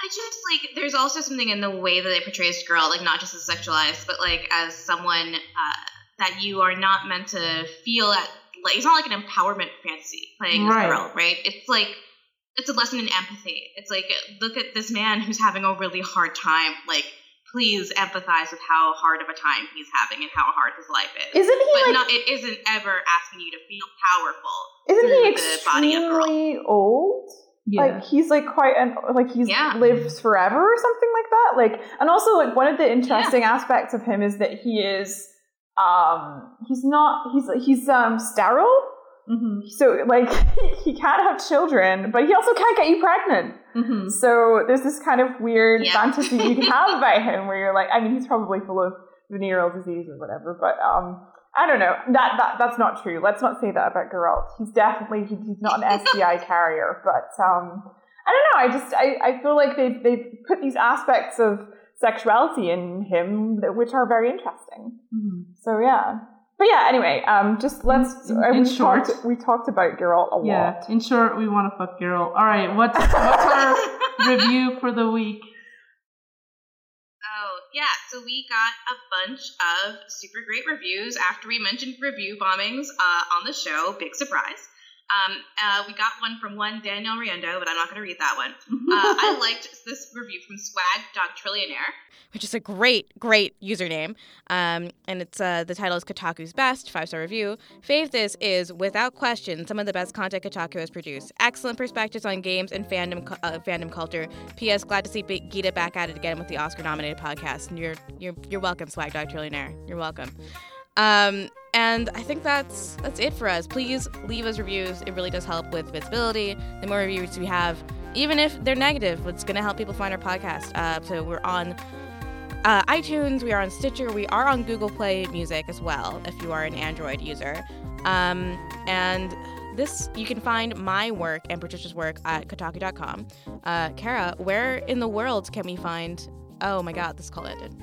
I just, like, there's also something in the way that it portrays Geralt, like, not just as sexualized, but, like, as someone uh, that you are not meant to feel at, like, it's not like an empowerment fantasy playing right. as Geralt, right? It's, like, it's a lesson in empathy. It's, like, look at this man who's having a really hard time, like, please empathize with how hard of a time he's having and how hard his life is. Isn't he, but like... Not, it isn't ever asking you to feel powerful. Isn't he extremely old? Yeah. Like he's like quite an like he's yeah. lives forever or something like that. Like, and also like one of the interesting yeah. aspects of him is that he is um he's not he's he's um sterile. Mm-hmm. So like he, he can't have children, but he also can't get you pregnant. Mm-hmm. So there's this kind of weird yeah. fantasy you can have about him where you're like, I mean, he's probably full of venereal disease or whatever, but um. I don't know. That that that's not true. Let's not say that about Geralt. He's definitely he, he's not an S T I carrier. But um, I don't know. I just I, I feel like they've they've put these aspects of sexuality in him, that, which are very interesting. Mm-hmm. So yeah. But yeah. Anyway, um, just let's. In, in we short, talked, we talked about Geralt a yeah, lot. In short, we want to fuck Geralt. All right. What's what's our review for the week? Yeah, so we got a bunch of super great reviews after we mentioned review bombings uh, on the show. Big surprise. Um, uh, we got one from one Daniel Riendo, but I'm not going to read that one. Uh, I liked this review from Swag Dog Trillionaire, which is a great, great username. Um, and it's uh, the title is Kotaku's Best, five-star review. Fave this is, without question, some of the best content Kotaku has produced. Excellent perspectives on games and fandom uh, fandom culture. P S. Glad to see B- Gita back at it again with the Oscar-nominated podcast. And you're you're you're welcome, Swag Dog Trillionaire. You're welcome. Um, and I think that's that's it for us. Please leave us reviews. It really does help with visibility. The more reviews we have, even if they're negative, it's going to help people find our podcast. Uh, so we're on uh, iTunes. We are on Stitcher. We are on Google Play Music as well, if you are an Android user. Um, and this, you can find my work and Patricia's work at kotaku dot com. Uh, Kara, where in the world can we find... Oh, my God, this call ended.